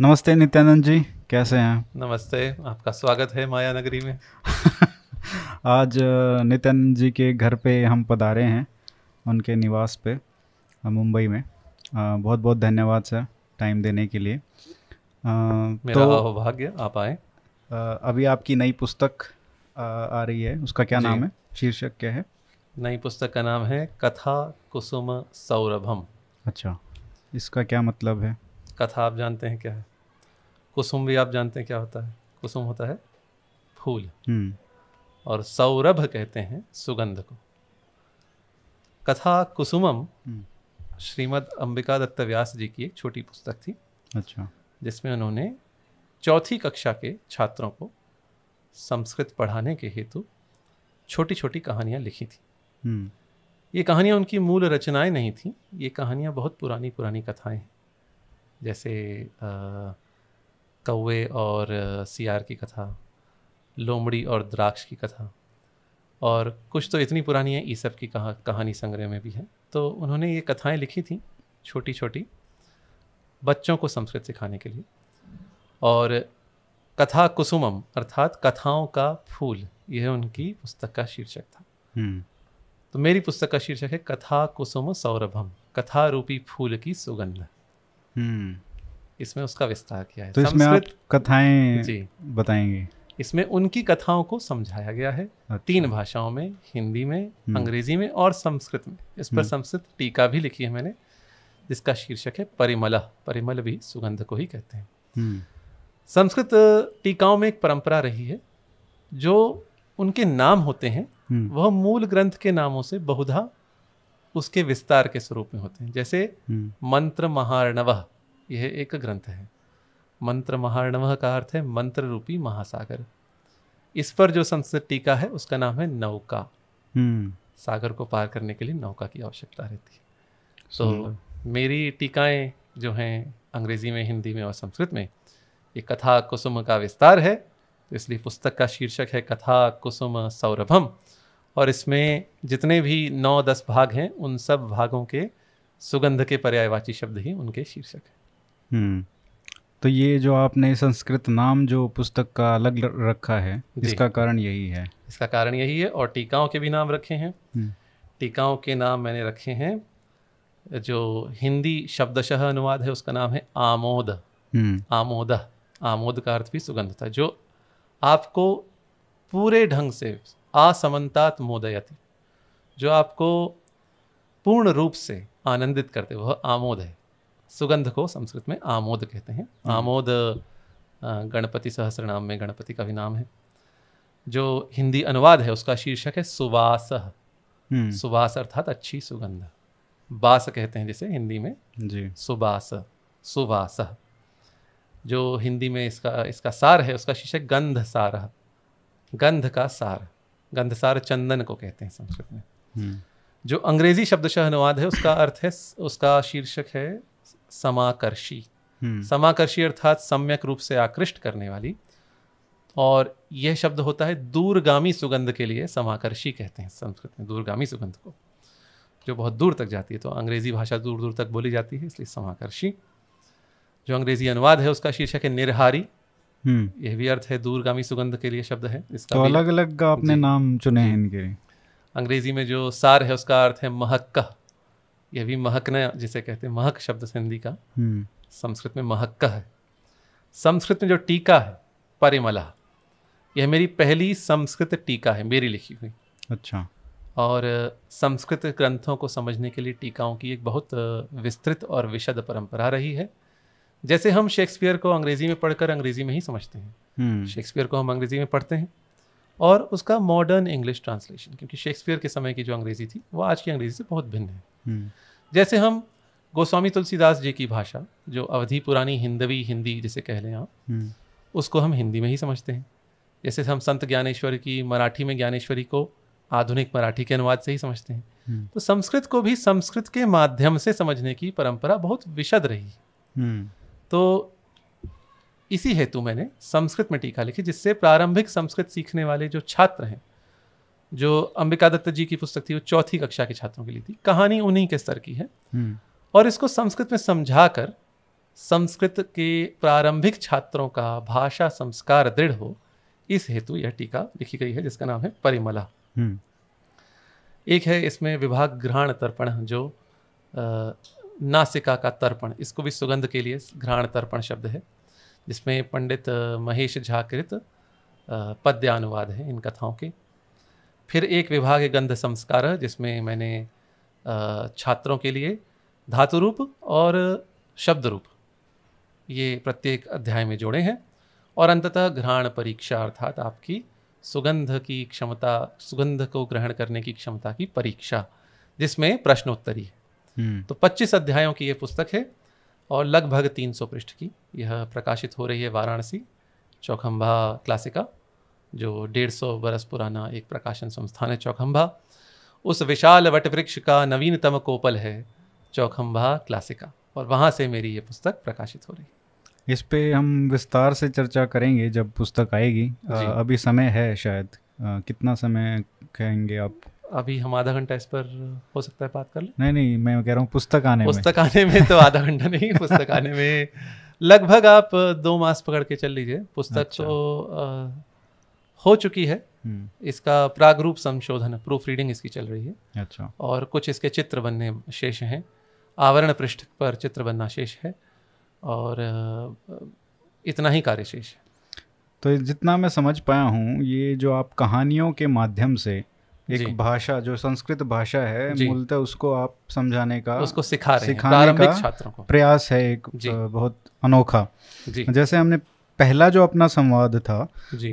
नमस्ते नित्यानंद जी, कैसे हैं? नमस्ते, आपका स्वागत है माया नगरी में। आज नित्यानंद जी के घर पे हम पधारे हैं, उनके निवास पे मुंबई में। बहुत बहुत धन्यवाद सर टाइम देने के लिए। मेरा भाग्य आप आए। अभी आपकी नई पुस्तक आ रही है, उसका क्या नाम है, शीर्षक क्या है? नई पुस्तक का नाम है कथा कुसुम सौरभम। अच्छा, इसका क्या मतलब है? कथा आप जानते हैं क्या है, कुसुम भी आप जानते हैं क्या होता है। कुसुम होता है फूल और सौरभ कहते हैं सुगंध को। कथा कुसुमम श्रीमद् अंबिका दत्त व्यास जी की एक छोटी पुस्तक थी। अच्छा। जिसमें उन्होंने चौथी कक्षा के छात्रों को संस्कृत पढ़ाने के हेतु छोटी छोटी कहानियाँ लिखी थी। ये कहानियाँ उनकी मूल रचनाएं नहीं थी, ये कहानियाँ बहुत पुरानी कथाएँ हैं, जैसे कौवे और सियार की कथा, लोमड़ी और द्राक्ष की कथा, और कुछ तो इतनी पुरानी है ईसब की कहानी संग्रह में भी है। तो उन्होंने ये कथाएं लिखी थी छोटी छोटी बच्चों को संस्कृत सिखाने के लिए। और कथा कुसुमम अर्थात कथाओं का फूल, यह उनकी पुस्तक का शीर्षक था। तो मेरी पुस्तक का शीर्षक है कथा कुसुम सौरभम, कथा रूपी फूल की सुगंध। इसमें उसका विस्तार किया है। तो इसमें आप कथाएं जी बताएंगे। इसमें उनकी कथाओं को समझाया गया है। अच्छा। 3 भाषाओं में, हिंदी में, अंग्रेजी में और संस्कृत में। इस पर संस्कृत टीका भी लिखी है मैंने, जिसका शीर्षक है परिमला। परिमल भी सुगंध को ही कहते हैं। संस्कृत टीकाओं में एक परंपरा रही है, जो उनके नाम होते हैं वह मूल ग्रंथ के नामों से बहुधा उसके विस्तार के स्वरूप में होते हैं। जैसे मंत्र महार्णवः, यह एक ग्रंथ है। मंत्र महार्णवः का अर्थ है मंत्र रूपी महासागर। इस पर जो संस्कृत टीका है उसका नाम है नौका। सागर को पार करने के लिए नौका की आवश्यकता रहती है। तो मेरी टीकाएं जो हैं अंग्रेजी में, हिंदी में और संस्कृत में, ये कथा कुसुम का विस्तार है। तो इसलिए पुस्तक का शीर्षक है कथा कुसुम सौरभम। और इसमें जितने भी 9-10 भाग हैं, उन सब भागों के सुगंध के पर्यायवाची शब्द ही उनके शीर्षक हैं। तो ये जो आपने संस्कृत नाम जो पुस्तक का अलग रखा है, इसका कारण यही है। इसका कारण यही है। और टीकाओं के भी नाम रखे हैं। टीकाओं के नाम मैंने रखे हैं, जो हिंदी शब्दशः अनुवाद है उसका नाम है आमोद। आमोदः। आमोद का अर्थ भी सुगंध था, जो आपको पूरे ढंग से आसमंतात मोदयति, जो आपको पूर्ण रूप से आनंदित करते, वह आमोद है। सुगंध को संस्कृत में आमोद कहते हैं। आमोद गणपति सहस्रनाम में गणपति का भी नाम है। जो हिंदी अनुवाद है उसका शीर्षक है सुवास। सुवास अर्थात अच्छी सुगंध, बास कहते हैं जैसे हिंदी में जी, सुबास, सुवास। जो हिंदी में इसका सार है उसका शीर्षक गंध सार, गंध का सार, गंधसार चंदन को कहते हैं संस्कृत में। जो अंग्रेजी शब्दशः अनुवाद है उसका अर्थ है, उसका शीर्षक है समाकर्षी। समाकर्षी अर्थात सम्यक रूप से आकृष्ट करने वाली। और यह शब्द होता है दूरगामी सुगंध के लिए समाकर्षी कहते हैं संस्कृत में, दूरगामी सुगंध को जो बहुत दूर तक जाती है। तो अंग्रेजी भाषा दूर दूर तक बोली जाती है, इसलिए समाकर्षी। जो अंग्रेजी अनुवाद है उसका शीर्षक है निरहारी। यह भी अर्थ है दूरगामी सुगंध के लिए शब्द है। इसका तो अलग अलग आपने नाम चुने हैं इनके। अंग्रेजी में जो सार है उसका अर्थ है महक्का। यह भी महकना जिसे कहते हैं, महक शब्द हिंदी का, संस्कृत में महक्का है। संस्कृत में जो टीका है परिमला, यह मेरी पहली संस्कृत टीका है, मेरी लिखी हुई। अच्छा। और संस्कृत ग्रंथों को समझने के लिए टीकाओं की एक बहुत विस्तृत और विशद परंपरा रही है। जैसे हम शेक्सपियर को अंग्रेजी में पढ़कर अंग्रेजी में ही समझते हैं, शेक्सपियर को हम अंग्रेजी में पढ़ते हैं और उसका मॉडर्न इंग्लिश ट्रांसलेशन, क्योंकि शेक्सपियर के समय की जो अंग्रेजी थी वो आज की अंग्रेजी से बहुत भिन्न है। जैसे हम गोस्वामी तुलसीदास जी की भाषा, जो अवधी पुरानी हिंदवी हिंदी जिसे कह लें आप, उसको हम हिंदी में ही समझते हैं। जैसे हम संत ज्ञानेश्वर की मराठी में ज्ञानेश्वरी को आधुनिक मराठी के अनुवाद से ही समझते हैं। तो संस्कृत को भी संस्कृत के माध्यम से समझने की परंपरा बहुत विशद रही है। तो इसी हेतु मैंने संस्कृत में टीका लिखी, जिससे प्रारंभिक संस्कृत सीखने वाले जो छात्र हैं, जो अंबिका दत्त जी की पुस्तक थी वो चौथी कक्षा के छात्रों के लिए थी, कहानी उन्हीं के स्तर की है। और इसको संस्कृत में समझाकर संस्कृत के प्रारंभिक छात्रों का भाषा संस्कार दृढ़ हो, इस हेतु यह टीका लिखी गई है जिसका नाम है परिमला। एक है इसमें विभाग घ्राण तर्पण, जो नासिका का तर्पण, इसको भी सुगंध के लिए घ्राण तर्पण शब्द है, जिसमें पंडित महेश झाकृत पद्यानुवाद है इन कथाओं के। फिर एक विभाग है गंध संस्कार, जिसमें मैंने छात्रों के लिए धातु रूप और शब्द रूप ये प्रत्येक अध्याय में जोड़े हैं। और अंततः घ्राण परीक्षा, अर्थात आपकी सुगंध की क्षमता, सुगंध को ग्रहण करने की क्षमता की परीक्षा, जिसमें प्रश्नोत्तरी है। तो 25 अध्यायों की ये पुस्तक है और लगभग 300 पृष्ठ की। यह प्रकाशित हो रही है वाराणसी चौखम्भा क्लासिका, जो 150 बरस पुराना एक प्रकाशन संस्थान है चौखम्भा। उस विशाल वटवृक्ष का नवीनतम कोपल है चौखम्भा क्लासिका, और वहाँ से मेरी ये पुस्तक प्रकाशित हो रही है। इस पे हम विस्तार से चर्चा करेंगे जब पुस्तक आएगी। अभी समय है शायद, कितना समय कहेंगे आप? अभी हम आधा घंटा इस पर हो सकता है बात कर लें। नहीं, मैं कह रहा हूँ पुस्तक आने में तो आधा घंटा नहीं, पुस्तक आने में लगभग आप 2 मास पकड़ के चल लीजिए। पुस्तक तो हो चुकी है, इसका प्रागरूप संशोधन, प्रूफ रीडिंग इसकी चल रही है। अच्छा। और कुछ इसके चित्र बनने शेष हैं, आवरण पृष्ठ पर चित्र बनना शेष है, और इतना ही कार्य शेष है। तो जितना मैं समझ पाया हूँ, ये जो आप कहानियों के माध्यम से एक भाषा, जो संस्कृत भाषा है मूलतः, उसको आप समझाने का, उसको सिखाने का छात्रों को प्रयास है, एक बहुत अनोखा। जैसे हमने पहला जो अपना संवाद था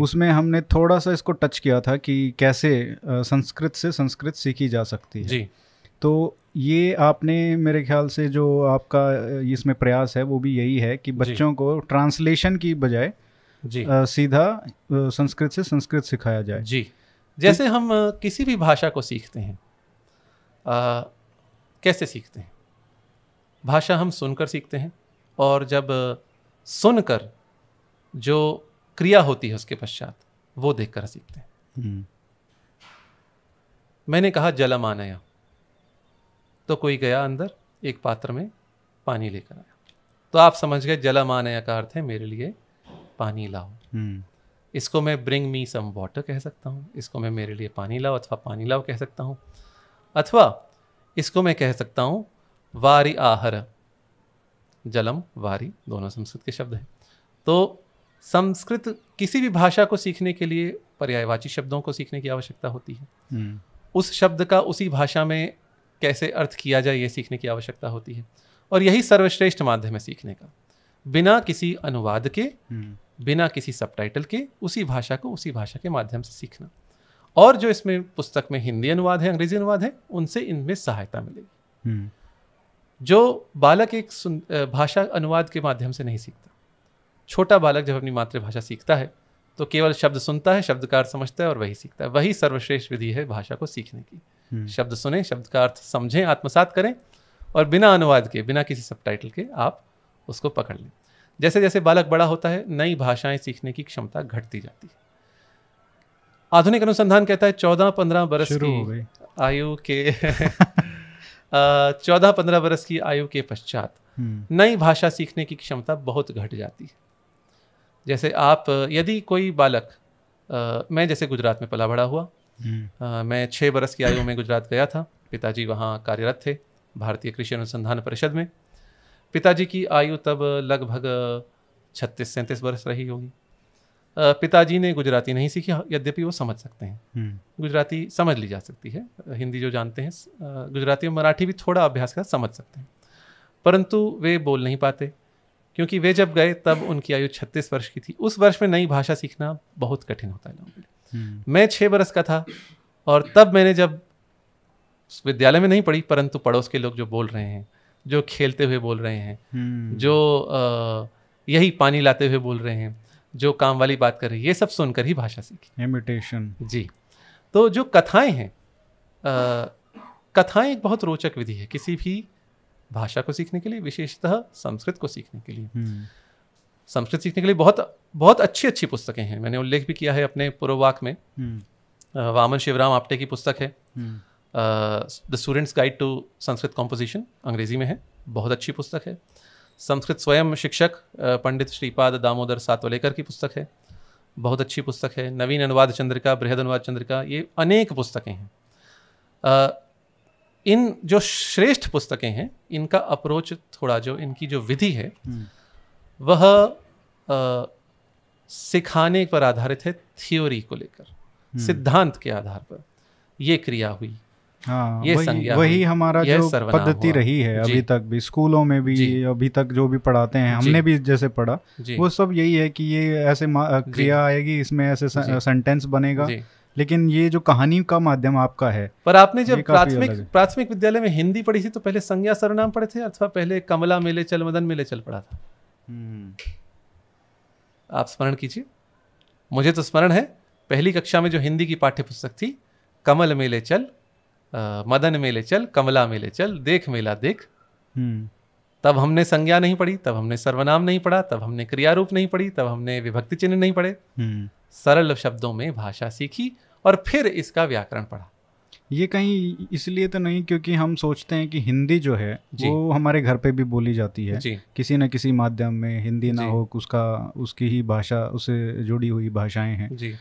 उसमें हमने थोड़ा सा इसको टच किया था कि कैसे संस्कृत से संस्कृत सीखी जा सकती है। तो ये आपने मेरे ख्याल से जो आपका इसमें प्रयास है वो भी यही है कि बच्चों को ट्रांसलेशन की बजाय सीधा संस्कृत से संस्कृत सिखाया जाए। जी, जैसे हम किसी भी भाषा को सीखते हैं, कैसे सीखते हैं? भाषा हम सुनकर सीखते हैं, और जब सुनकर जो क्रिया होती है उसके पश्चात वो देखकर सीखते हैं। मैंने कहा जलम आनया, तो कोई गया अंदर एक पात्र में पानी लेकर आया, तो आप समझ गए जलम आनया का अर्थ है मेरे लिए पानी लाओ। इसको मैं ब्रिंग मी सम वाटर कह सकता हूँ, इसको मैं मेरे लिए पानी लाओ अथवा पानी लाओ कह सकता हूँ, अथवा इसको मैं कह सकता हूँ वारी आहर। जलम वारी दोनों संस्कृत के शब्द हैं। तो संस्कृत किसी भी भाषा को सीखने के लिए पर्यायवाची शब्दों को सीखने की आवश्यकता होती है। उस शब्द का उसी भाषा में कैसे अर्थ किया जाए ये सीखने की आवश्यकता होती है, और यही सर्वश्रेष्ठ माध्यम है सीखने का, बिना किसी अनुवाद के, बिना किसी सबटाइटल के, उसी भाषा को उसी भाषा के माध्यम से सीखना। और जो इसमें पुस्तक में हिंदी अनुवाद है, अंग्रेजी अनुवाद है, उनसे इनमें सहायता मिलेगी। जो बालक एक भाषा अनुवाद के माध्यम से नहीं सीखता, छोटा बालक जब अपनी मातृभाषा सीखता है तो केवल शब्द सुनता है, शब्दकार समझता है और वही सीखता है। वही सर्वश्रेष्ठ विधि है भाषा को सीखने की। शब्द सुने, शब्द का अर्थ समझें, आत्मसात करें, और बिना अनुवाद के, बिना किसी सबटाइटल के आप उसको पकड़ लें। जैसे जैसे बालक बड़ा होता है, नई भाषाएं सीखने की क्षमता घटती जाती है। आधुनिक अनुसंधान कहता है 14-15 बरस की आयु के 14-15 बरस की आयु के पश्चात नई भाषा सीखने की क्षमता बहुत घट जाती है। जैसे आप, यदि कोई बालक, मैं जैसे गुजरात में पला बड़ा हुआ, मैं 6 बरस की आयु में गुजरात गया था। पिताजी वहाँ कार्यरत थे भारतीय कृषि अनुसंधान परिषद में। पिताजी की आयु तब लगभग 36-37 बरस रही होगी। पिताजी ने गुजराती नहीं सीखी, यद्यपि वो समझ सकते हैं, गुजराती समझ ली जा सकती है, हिंदी जो जानते हैं, गुजराती और मराठी भी थोड़ा अभ्यास का समझ सकते हैं, परंतु वे बोल नहीं पाते, क्योंकि वे जब गए तब उनकी आयु 36 वर्ष की थी। उस वर्ष में नई भाषा सीखना बहुत कठिन होता है लोगों के लिए। मैं 6 बरस का था, और तब मैंने, जब विद्यालय में नहीं पढ़ी, परंतु पड़ोस के लोग जो बोल रहे हैं, जो खेलते हुए बोल रहे हैं, जो यही पानी लाते हुए बोल रहे हैं, जो काम वाली बात कर रही है, ये सब सुनकर ही भाषा सीखी। इमिटेशन। जी। तो जो कथाएं हैं, कथाएं एक बहुत रोचक विधि है किसी भी भाषा को सीखने के लिए, विशेषतः संस्कृत को सीखने के लिए। संस्कृत सीखने के लिए बहुत बहुत अच्छी अच्छी पुस्तकें हैं। मैंने उल्लेख भी किया है अपने पूर्ववाक में, वामन शिवराम आप्टे की पुस्तक है the students guide to Sanskrit composition, अंग्रेजी में है, बहुत अच्छी पुस्तक है। संस्कृत स्वयं शिक्षक पंडित श्रीपाद दामोदर सातवलेकर की पुस्तक है, बहुत अच्छी पुस्तक है। नवीन अनुवाद चंद्रिका, बृहद अनुवाद चंद्रिका, ये अनेक पुस्तकें हैं। इन जो श्रेष्ठ पुस्तकें हैं इनका अप्रोच थोड़ा, जो इनकी जो विधि है वह सिखाने पर आधारित है, थ्योरी को लेकर, सिद्धांत के आधार पर। ये क्रिया हुई, हाँ, ये संज्ञा, वही हमारा जो पद्धति रही है अभी तक भी स्कूलों में भी, अभी तक जो भी पढ़ाते हैं, हमने भी जैसे पढ़ा वो सब यही है कि ये ऐसे क्रिया आएगी, इसमें ऐसे सेंटेंस बनेगा। लेकिन ये जो कहानी का माध्यम आपका है, पर आपने जब प्राथमिक विद्यालय में हिंदी पढ़ी थी तो पहले संज्ञा सर्वनाम पढ़े थे, अथवा पहले कमला मेले चल मदन मेले चल पढ़ा था? आप स्मरण कीजिए, मुझे तो स्मरण है पहली कक्षा में जो हिंदी की पाठ्य पुस्तक थी, कमल मेले चल, मदन मेले चल, कमला मेले चल, देख मेला देख। तब हमने संज्ञा नहीं पढ़ी, तब हमने सर्वनाम नहीं पढ़ा, तब हमने क्रिया रूप नहीं पढ़ी, तब हमने विभक्ति चिन्ह नहीं पढ़े। सरल शब्दों में भाषा सीखी और फिर इसका व्याकरण पढ़ा। ये कहीं इसलिए तो नहीं क्योंकि हम सोचते हैं कि हिंदी जो है वो हमारे घर पे भी बोली जाती है, किसी न किसी माध्यम में, हिंदी ना हो उसका, उसकी ही भाषा, उससे जुड़ी हुई भाषाएं हैं।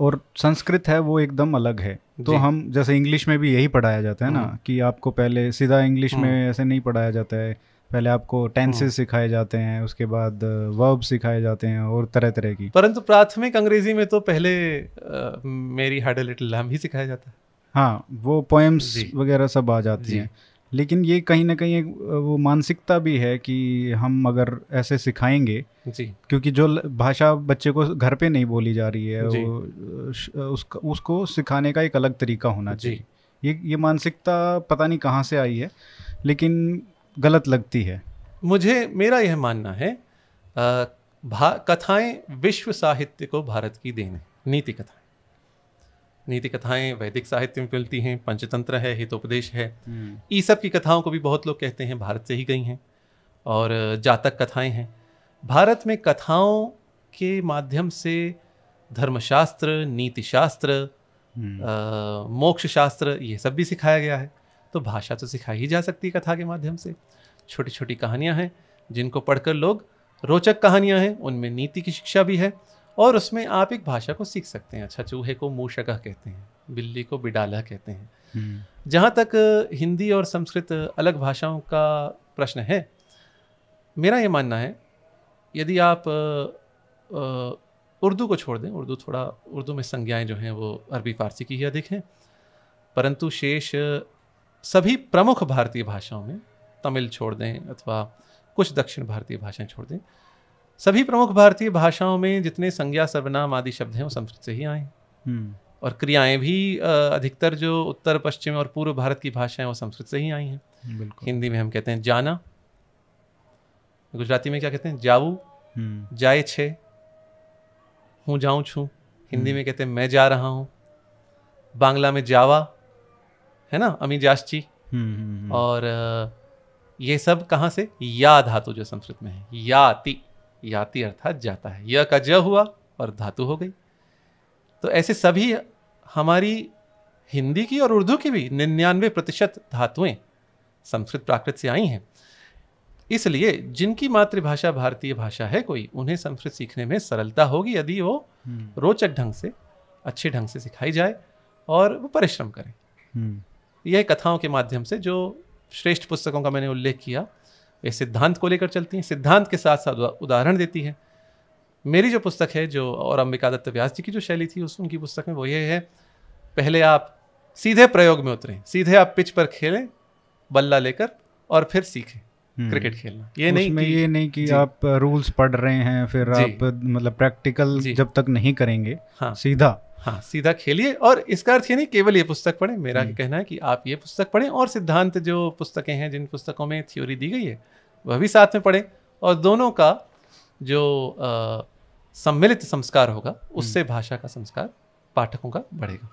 और संस्कृत है वो एकदम अलग है। तो हम जैसे इंग्लिश में भी यही पढ़ाया जाता है ना, कि आपको पहले सीधा इंग्लिश में ऐसे नहीं पढ़ाया जाता है, पहले आपको टेंसेस सिखाए जाते हैं, उसके बाद वर्ब सिखाए जाते हैं और तरह तरह की। परंतु प्राथमिक अंग्रेजी में तो पहले मेरी हार्ड लिटिल लैम्ब ही सिखाया जाता है, हाँ, वो पोएम्स वगैरह सब आ जाती हैं। लेकिन ये कहीं ना कहीं वो मानसिकता भी है कि हम अगर ऐसे सिखाएंगे, क्योंकि जो भाषा बच्चे को घर पे नहीं बोली जा रही है उसको सिखाने का एक अलग तरीका होना चाहिए। ये मानसिकता पता नहीं कहाँ से आई है, लेकिन गलत लगती है मुझे। मेरा यह मानना है कथाएं विश्व साहित्य को भारत की देन है। नीति कथाएं, नीति कथाएं वैदिक साहित्य में मिलती हैं, पंचतंत्र है, हितोपदेश है, ये सब की कथाओं को भी बहुत लोग कहते हैं भारत से ही गई हैं। और जातक कथाएं हैं। भारत में कथाओं के माध्यम से धर्मशास्त्र, नीतिशास्त्र, मोक्ष शास्त्र, ये सब भी सिखाया गया है। तो भाषा तो सिखाई ही जा सकती है कथा के माध्यम से। छोटी छोटी कहानियाँ हैं जिनको पढ़कर लोग, रोचक कहानियाँ हैं, उनमें नीति की शिक्षा भी है और उसमें आप एक भाषा को सीख सकते हैं। अच्छा, चूहे को मूषकः कहते हैं, बिल्ली को बिडाला कहते हैं। जहाँ तक हिंदी और संस्कृत अलग भाषाओं का प्रश्न है, मेरा ये मानना है यदि आप उर्दू को छोड़ दें, उर्दू में संज्ञाएँ जो हैं वो अरबी फारसी की ही अधिक हैं, परंतु शेष सभी प्रमुख भारतीय भाषाओं में, तमिल छोड़ दें अथवा कुछ दक्षिण भारतीय भाषाएं छोड़ दें, सभी प्रमुख भारतीय भाषाओं में जितने संज्ञा सर्वनाम आदि शब्द हैं वो संस्कृत से ही आए हैं। और क्रियाएं भी अधिकतर जो उत्तर पश्चिम और पूर्व भारत की भाषाएं वो संस्कृत से ही आई हैं। हिंदी में हम कहते हैं जाना, गुजराती में क्या कहते हैं, जाऊ, जाए छे, हूँ जाऊँ छूँ। हिंदी में कहते हैं मैं जा रहा हूँ। बांग्ला में जावा है ना, अमी जाश्ची। और ये सब कहाँ से, या धातु जो संस्कृत में है, याति, याति अर्थात जाता है। य का ज हुआ और धातु हो गई। तो ऐसे सभी हमारी हिंदी की और उर्दू की भी 99% धातुएं संस्कृत प्राकृत से आई हैं। इसलिए जिनकी मातृभाषा भारतीय भाषा है कोई, उन्हें संस्कृत सीखने में सरलता होगी यदि वो रोचक ढंग से, अच्छे ढंग से सिखाई जाए और वो परिश्रम करें। यह कथाओं के माध्यम से, जो श्रेष्ठ पुस्तकों का मैंने उल्लेख किया, ये सिद्धांत को लेकर चलती हैं, सिद्धांत के साथ साथ उदाहरण देती हैं। मेरी जो पुस्तक है जो, और अंबिका दत्त व्यास जी की जो शैली थी उस, उनकी पुस्तक में वो ये है, पहले आप सीधे प्रयोग में उतरें, सीधे आप पिच पर खेलें बल्ला लेकर और फिर सीखें क्रिकेट खेलना। ये नहीं कि आप रूल्स पढ़ रहे हैं फिर आप मतलब प्रैक्टिकल जब तक नहीं करेंगे, सीधा खेलिए। और इसका अर्थ ये नहीं केवल ये पुस्तक पढ़ें, मेरा कहना है कि आप ये पुस्तक पढ़ें और सिद्धांत जो पुस्तकें हैं, जिन पुस्तकों में थ्योरी दी गई है, वह भी साथ में पढ़ें, और दोनों का जो सम्मिलित संस्कार होगा उससे भाषा का संस्कार पाठकों का बढ़ेगा।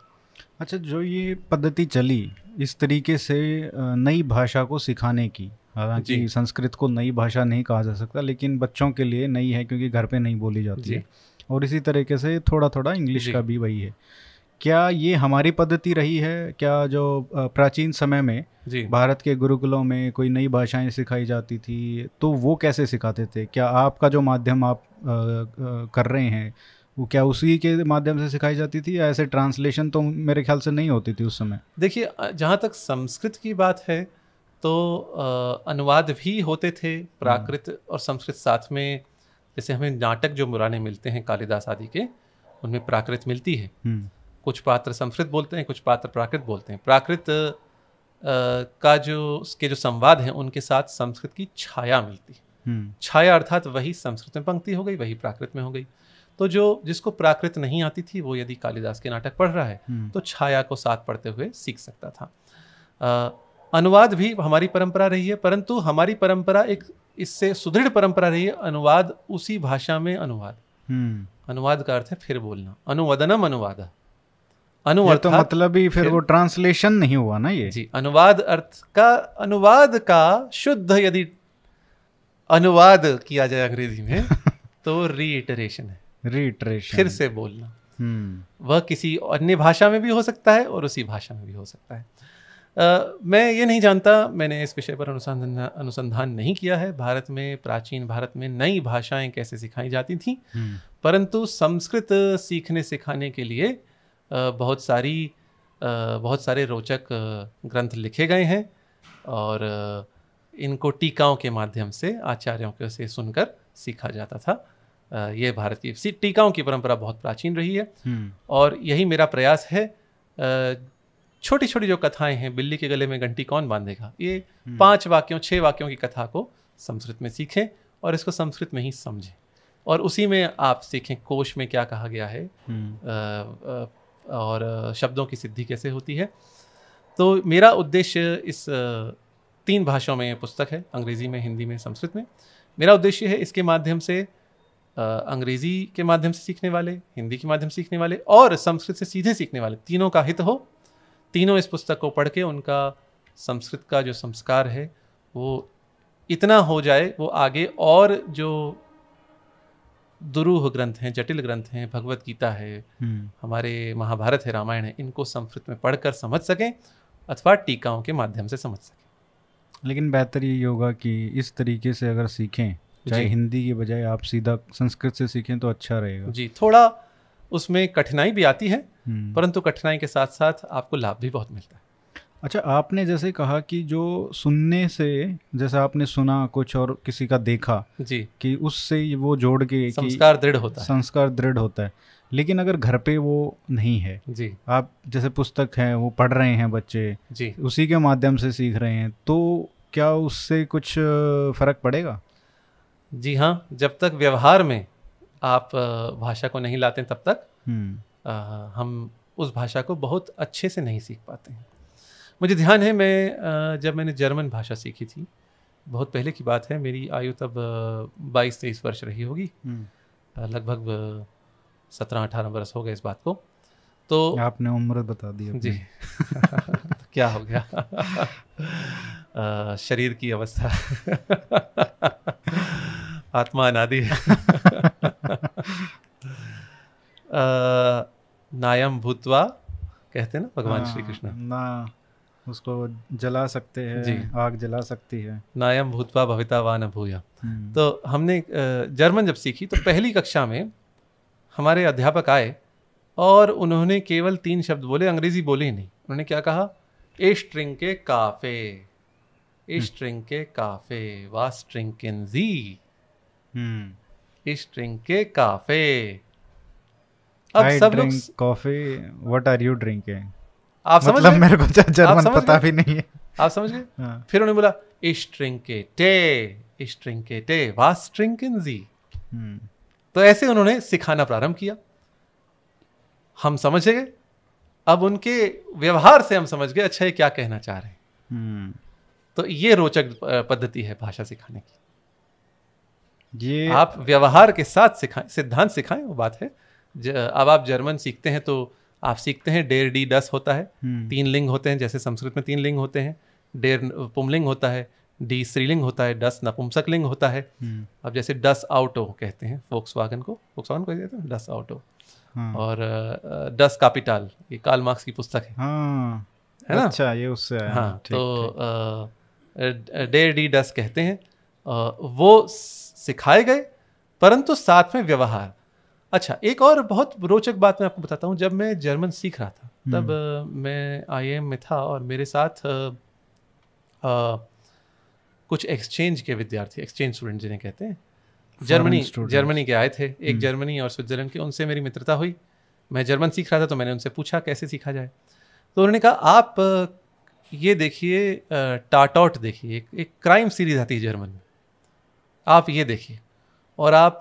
अच्छा, जो ये पद्धति चली इस तरीके से नई भाषा को सिखाने की, हालांकि संस्कृत को नई भाषा नहीं कहा जा सकता, लेकिन बच्चों के लिए नई है क्योंकि घर पर नहीं बोली जाती है, और इसी तरीके से थोड़ा थोड़ा इंग्लिश का भी वही है क्या ये हमारी पद्धति रही है? क्या जो प्राचीन समय में भारत के गुरुकुलों में कोई नई भाषाएं सिखाई जाती थी तो वो कैसे सिखाते थे? क्या आपका जो माध्यम आप कर रहे हैं वो क्या उसी के माध्यम से सिखाई जाती थी या ऐसे ट्रांसलेशन तो मेरे ख्याल से नहीं होती थी उस समय? देखिए, जहाँ तक संस्कृत की बात है तो अनुवाद भी होते थे प्राकृत और संस्कृत साथ में। जैसे हमें नाटक जो मुराने मिलते हैं कालिदास आदि के, उनमें प्राकृत मिलती है। कुछ पात्र संस्कृत बोलते हैं, कुछ पात्र प्राकृत बोलते हैं। प्राकृत का जो उसके जो संवाद हैं उनके साथ संस्कृत की छाया मिलती है। छाया अर्थात वही संस्कृत में पंक्ति हो गई, वही प्राकृत में हो गई। तो जो जिसको प्राकृत नहीं आती थी वो यदि कालिदास के नाटक पढ़ रहा है तो छाया को साथ पढ़ते हुए सीख सकता था। अनुवाद भी हमारी परंपरा रही है, परंतु हमारी परंपरा एक इससे सुदृढ़ परंपरा रही है। अनुवाद उसी भाषा में अनुवाद, अनुवाद का अर्थ है फिर बोलना, अनुवदनम अनुवाद। अनुवाद तो मतलब ही फिर वो ट्रांसलेशन नहीं हुआ ना ये जी। अनुवाद अर्थ का, अनुवाद का शुद्ध यदि अनुवाद किया जाए अंग्रेजी में तो रीइटरेशन है। रीइटरेशन फिर से बोलना। वह किसी अन्य भाषा में भी हो सकता है और उसी भाषा में भी हो सकता है। मैं ये नहीं जानता, मैंने इस विषय पर अनुसंधान नहीं किया है भारत में, प्राचीन भारत में नई भाषाएं कैसे सिखाई जाती थीं। परंतु संस्कृत सीखने सिखाने के लिए बहुत सारे रोचक ग्रंथ लिखे गए हैं और इनको टीकाओं के माध्यम से आचार्यों के से सुनकर सीखा जाता था। ये भारत की टीकाओं की परंपरा बहुत प्राचीन रही है और यही मेरा प्रयास है। छोटी छोटी जो कथाएं हैं, बिल्ली के गले में घंटी कौन बांधेगा, ये 5 वाक्यों 6 वाक्यों की कथा को संस्कृत में सीखें और इसको संस्कृत में ही समझें और उसी में आप सीखें कोश में क्या कहा गया है और शब्दों की सिद्धि कैसे होती है। तो मेरा उद्देश्य इस 3 भाषाओं में ये पुस्तक है, अंग्रेज़ी में, हिंदी में, संस्कृत में। मेरा उद्देश्य है इसके माध्यम से अंग्रेज़ी के माध्यम से सीखने वाले, हिंदी के माध्यम से सीखने वाले और संस्कृत से सीधे सीखने वाले, तीनों का हित हो। तीनों इस पुस्तक को पढ़ के उनका संस्कृत का जो संस्कार है वो इतना हो जाए, वो आगे और जो दुरूह ग्रंथ हैं, जटिल ग्रंथ हैं, भगवत गीता है, हमारे महाभारत है, रामायण है, इनको संस्कृत में पढ़कर समझ सकें अथवा टीकाओं के माध्यम से समझ सकें। लेकिन बेहतर ये होगा कि इस तरीके से अगर सीखें, चाहे हिंदी के बजाय आप सीधा संस्कृत से सीखें तो अच्छा रहेगा जी। थोड़ा उसमें कठिनाई भी आती है परंतु कठिनाई के साथ साथ आपको लाभ भी बहुत मिलता है। अच्छा, आपने जैसे कहा कि जो सुनने से, जैसा आपने सुना कुछ और किसी का देखा जी, कि उससे वो जोड़ के संस्कार दृढ़ होता है, संस्कार दृढ़ होता है। लेकिन अगर घर पे वो नहीं है जी, आप जैसे पुस्तक है वो पढ़ रहे हैं बच्चे जी, उसी के माध्यम से सीख रहे हैं, तो क्या उससे कुछ फर्क पड़ेगा? जी हाँ, जब तक व्यवहार में आप भाषा को नहीं लाते तब तक हम उस भाषा को बहुत अच्छे से नहीं सीख पाते हैं। मुझे ध्यान है मैं जब मैंने जर्मन भाषा सीखी थी, बहुत पहले की बात है, मेरी आयु तब 22-23 वर्ष रही होगी, लगभग 17-18 वर्ष हो गए इस बात को। तो आपने उम्र बता दी जी तो क्या हो गया शरीर की अवस्था आत्मा अनादि नायम भूतवा कहते हैं ना भगवान श्री कृष्ण, ना उसको जला सकते हैं जी, आग जला सकती है। नायम भूतवा भविता वा न भूया। तो हमने जर्मन जब सीखी तो पहली कक्षा में हमारे अध्यापक आए और उन्होंने केवल 3 शब्द बोले, अंग्रेजी बोले ही नहीं। उन्होंने क्या कहा, ए स्ट्रिंग के काफे, ए स्ट्रिंग के काफे वा स्ट्रिंग किन जी, ए स्ट्रिंग के काफे। अब सब लोग coffee, what are you drinking? आप समझ गए? मतलब मेरे को जर्मन पता भी नहीं है। आप समझ गए? हाँ। फिर उन्होंने बोला इस ड्रिंक के टे वास ड्रिंक इन जी। तो ऐसे उन्होंने सिखाना प्रारंभ किया, हम समझ गए। अब उनके व्यवहार से हम समझ गए अच्छा ये क्या कहना चाह रहे हैं। तो ये रोचक पद्धति है भाषा सिखाने की। ये आप व्यवहार के साथ सिखाएं, सिद्धांत सिखाएं, वो बात है। अब आप जर्मन सीखते हैं तो आप सीखते हैं डेर डी डस होता है, 3 लिंग होते हैं। जैसे संस्कृत में 3 लिंग होते हैं, डेर पुमलिंग होता है, डी स्त्रीलिंग होता है, डस नपुंसक लिंग होता है। अब जैसे डस आउटो कहते हैं फोक्सवागन को, फोक्सवागन को कहते हैं डस आउटो। और डस कैपिटल, ये कार्ल मार्क्स की पुस्तक है, है ना? अच्छा, ये उससे आया। हाँ, तो डेयर डी डस कहते हैं। वो सिखाए गए, परंतु साथ में व्यवहार। अच्छा, एक और बहुत रोचक बात मैं आपको बताता हूँ। जब मैं जर्मन सीख रहा था, तब मैं आईएम में था, और मेरे साथ कुछ एक्सचेंज के विद्यार्थी, एक्सचेंज स्टूडेंट जिन्हें कहते हैं, जर्मनी के आए थे, एक जर्मनी और स्विट्जरलैंड के। उनसे मेरी मित्रता हुई। मैं जर्मन सीख रहा था, तो मैंने उनसे पूछा कैसे सीखा जाए। तो उन्होंने कहा, आप ये देखिए, टाटॉट देखिए, एक क्राइम सीरीज आती है जर्मन में, आप ये देखिए, और आप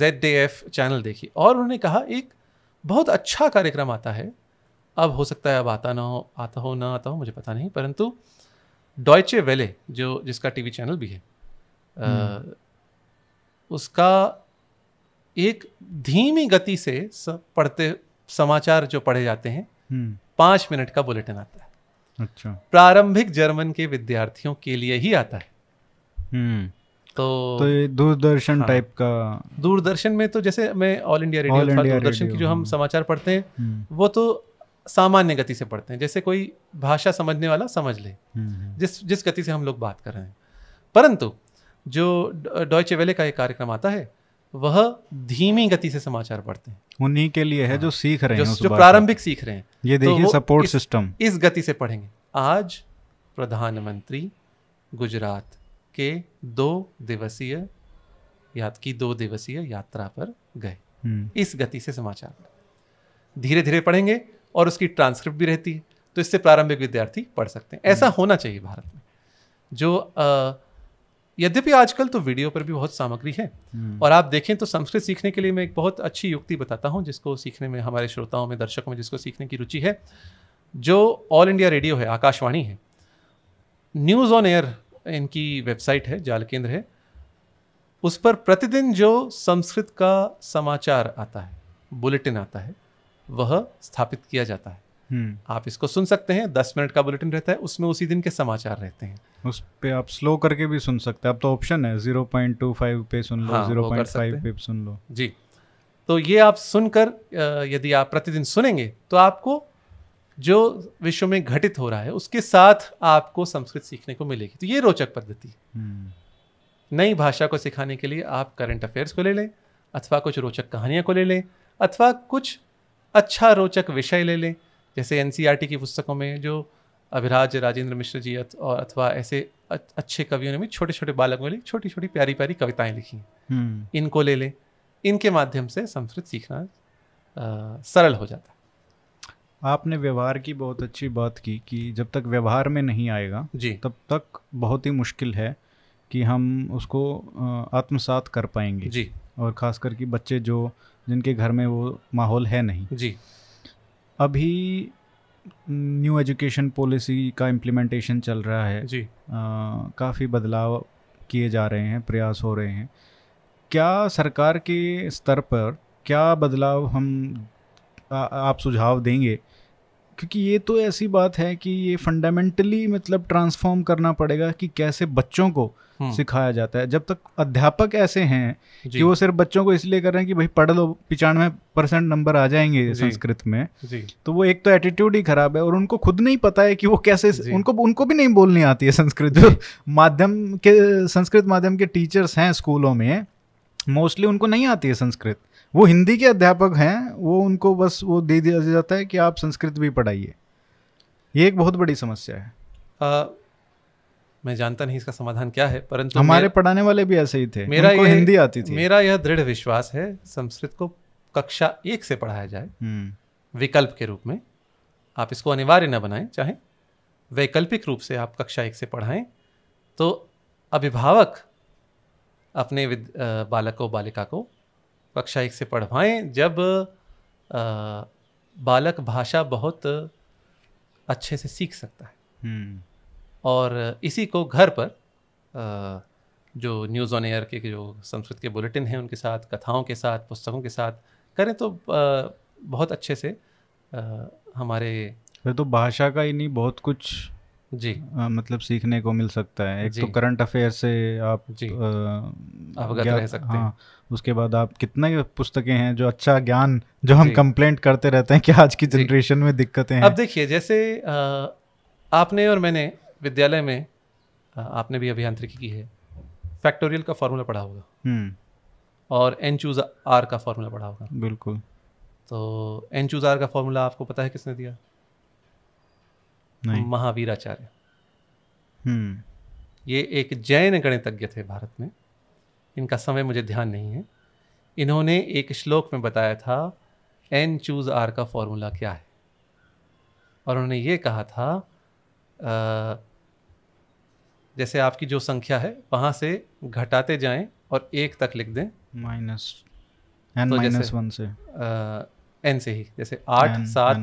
ZDF चैनल देखिए। और उन्होंने कहा, एक बहुत अच्छा कार्यक्रम आता है, अब हो सकता है अब आता हो ना आता हो मुझे पता नहीं, परंतु डॉयचे वेले, जो जिसका टीवी चैनल भी है, उसका एक धीमी गति से पढ़ते समाचार जो पढ़े जाते हैं, 5 मिनट का बुलेटिन आता है। अच्छा, प्रारंभिक जर्मन के विद्यार्थियों के लिए ही आता है। तो ये दूरदर्शन टाइप का, दूरदर्शन में तो जैसे मैं ऑल इंडिया रेडियो, दूरदर्शन की जो हम समाचार पढ़ते हैं, वो तो सामान्य गति से पढ़ते हैं, जैसे कोई भाषा समझने वाला समझ ले, जिस गति से हम लोग बात कर रहे हैं। परंतु जो डॉयचे वेले का एक कार्यक्रम आता है, वह धीमी गति से समाचार पढ़ते हैं। उन्हीं के लिए है जो सीख रहे हैं, जो प्रारंभिक सीख रहे हैं। ये देखिए सपोर्ट सिस्टम, इस गति से पढ़ेंगे। आज प्रधानमंत्री गुजरात के 2 दिवसीय यात्रा पर गए, इस गति से समाचार धीरे धीरे पढ़ेंगे, और उसकी ट्रांसक्रिप्ट भी रहती है, तो इससे प्रारंभिक विद्यार्थी पढ़ सकते हैं। ऐसा होना चाहिए भारत में। जो यद्यपि आजकल तो वीडियो पर भी बहुत सामग्री है, और आप देखें तो संस्कृत सीखने के लिए मैं एक बहुत अच्छी युक्ति बताता हूं, जिसको सीखने में हमारे श्रोताओं में, दर्शकों में जिसको सीखने की रुचि है। जो ऑल इंडिया रेडियो है, आकाशवाणी है, न्यूज़ ऑन एयर इनकी वेबसाइट है, जाल केंद्र है, उस पर प्रतिदिन जो संस्कृत का समाचार आता है, बुलेटिन आता है, वह स्थापित किया जाता है। आप इसको सुन सकते हैं। 10 मिनट का बुलेटिन रहता है, उसमें उसी दिन के समाचार रहते हैं। उस पे आप स्लो करके भी सुन सकते हैं, अब तो ऑप्शन है, 0.25 पे सुन लो, 0.5 पे सुन लो जी। तो ये आप सुनकर, यदि आप प्रतिदिन सुनेंगे, तो आपको जो विश्व में घटित हो रहा है, उसके साथ आपको संस्कृत सीखने को मिलेगी। तो ये रोचक पद्धति है। नई भाषा को सिखाने के लिए आप करंट अफेयर्स को ले लें, अथवा कुछ रोचक कहानियाँ को ले लें, अथवा कुछ अच्छा रोचक विषय ले लें, जैसे एनसीईआरटी की पुस्तकों में जो अभिराज राजेंद्र मिश्र जी और अथवा ऐसे अच्छे कवियों ने भी छोटे छोटे बालकों के लिए छोटी छोटी प्यारी प्यारी कविताएं लिखी हैं, इनको ले लें। इनके माध्यम से संस्कृत सीखना सरल हो जाता है। आपने व्यवहार की बहुत अच्छी बात की कि जब तक व्यवहार में नहीं आएगा जी, तब तक बहुत ही मुश्किल है कि हम उसको आत्मसात कर पाएंगे जी। और ख़ास करके बच्चे जो जिनके घर में वो माहौल है नहीं जी। अभी न्यू एजुकेशन पॉलिसी का इम्प्लीमेंटेशन चल रहा है जी, काफ़ी बदलाव किए जा रहे हैं, प्रयास हो रहे हैं। क्या सरकार के स्तर पर क्या बदलाव हम आप सुझाव देंगे? क्योंकि ये तो ऐसी बात है कि ये फंडामेंटली मतलब ट्रांसफॉर्म करना पड़ेगा कि कैसे बच्चों को सिखाया जाता है। जब तक अध्यापक ऐसे हैं कि वो सिर्फ बच्चों को इसलिए कर रहे हैं कि भाई पढ़ लो, 95% नंबर आ जाएंगे संस्कृत में, तो वो एक तो एटीट्यूड ही खराब है, और उनको खुद नहीं पता है कि वो कैसे, उनको भी नहीं बोलनी आती है संस्कृत। जो संस्कृत माध्यम के टीचर्स हैं स्कूलों में, मोस्टली उनको नहीं आती है संस्कृत। वो हिंदी के अध्यापक हैं, वो उनको बस वो दे दिया जाता है कि आप संस्कृत भी पढ़ाइए। ये एक बहुत बड़ी समस्या है। मैं जानता नहीं इसका समाधान क्या है, परंतु हमारे पढ़ाने वाले भी ऐसे ही थे, उनको हिंदी आती थी। मेरा यह दृढ़ विश्वास है, संस्कृत को कक्षा 1 से पढ़ाया जाए विकल्प के रूप में। आप इसको अनिवार्य न बनाएं, चाहे वैकल्पिक रूप से आप कक्षा 1 से पढ़ाएं, तो अभिभावक अपने बालक बालिका को कक्षा 1 से पढ़वाएं। जब बालक भाषा बहुत अच्छे से सीख सकता है, और इसी को घर पर जो न्यूज़ ऑन एयर के जो संस्कृत के बुलेटिन हैं, उनके साथ, कथाओं के साथ, पुस्तकों के साथ करें, तो बहुत अच्छे से हमारे तो भाषा का ही नहीं, बहुत कुछ जी मतलब सीखने को मिल सकता है। एक तो करंट अफेयर से आप अवगत रह सकते हैं। उसके बाद आप कितने पुस्तकें हैं जो अच्छा ज्ञान जो हम कंप्लेंट करते रहते हैं कि आज की जनरेशन में दिक्कतें हैं। अब देखिए जैसे आपने और मैंने विद्यालय में आपने भी अभियांत्रिकी की है, फैक्टोरियल का फॉर्मूला पढ़ा होगा और एन चूज आर का फॉर्मूला पढ़ा होगा। बिल्कुल। तो एन चूज आर का फॉर्मूला आपको पता है किसने दिया? महावीर आचार्य। ये एक जैन गणितज्ञ थे भारत में, इनका समय मुझे ध्यान नहीं है। इन्होंने एक श्लोक में बताया था एन चूज आर का फॉर्मूला क्या है, और उन्होंने ये कहा था जैसे आपकी जो संख्या है वहाँ से घटाते जाएं और एक तक लिख दें, माइनस एन माइनस वन से, एन से ही, जैसे 8, 7,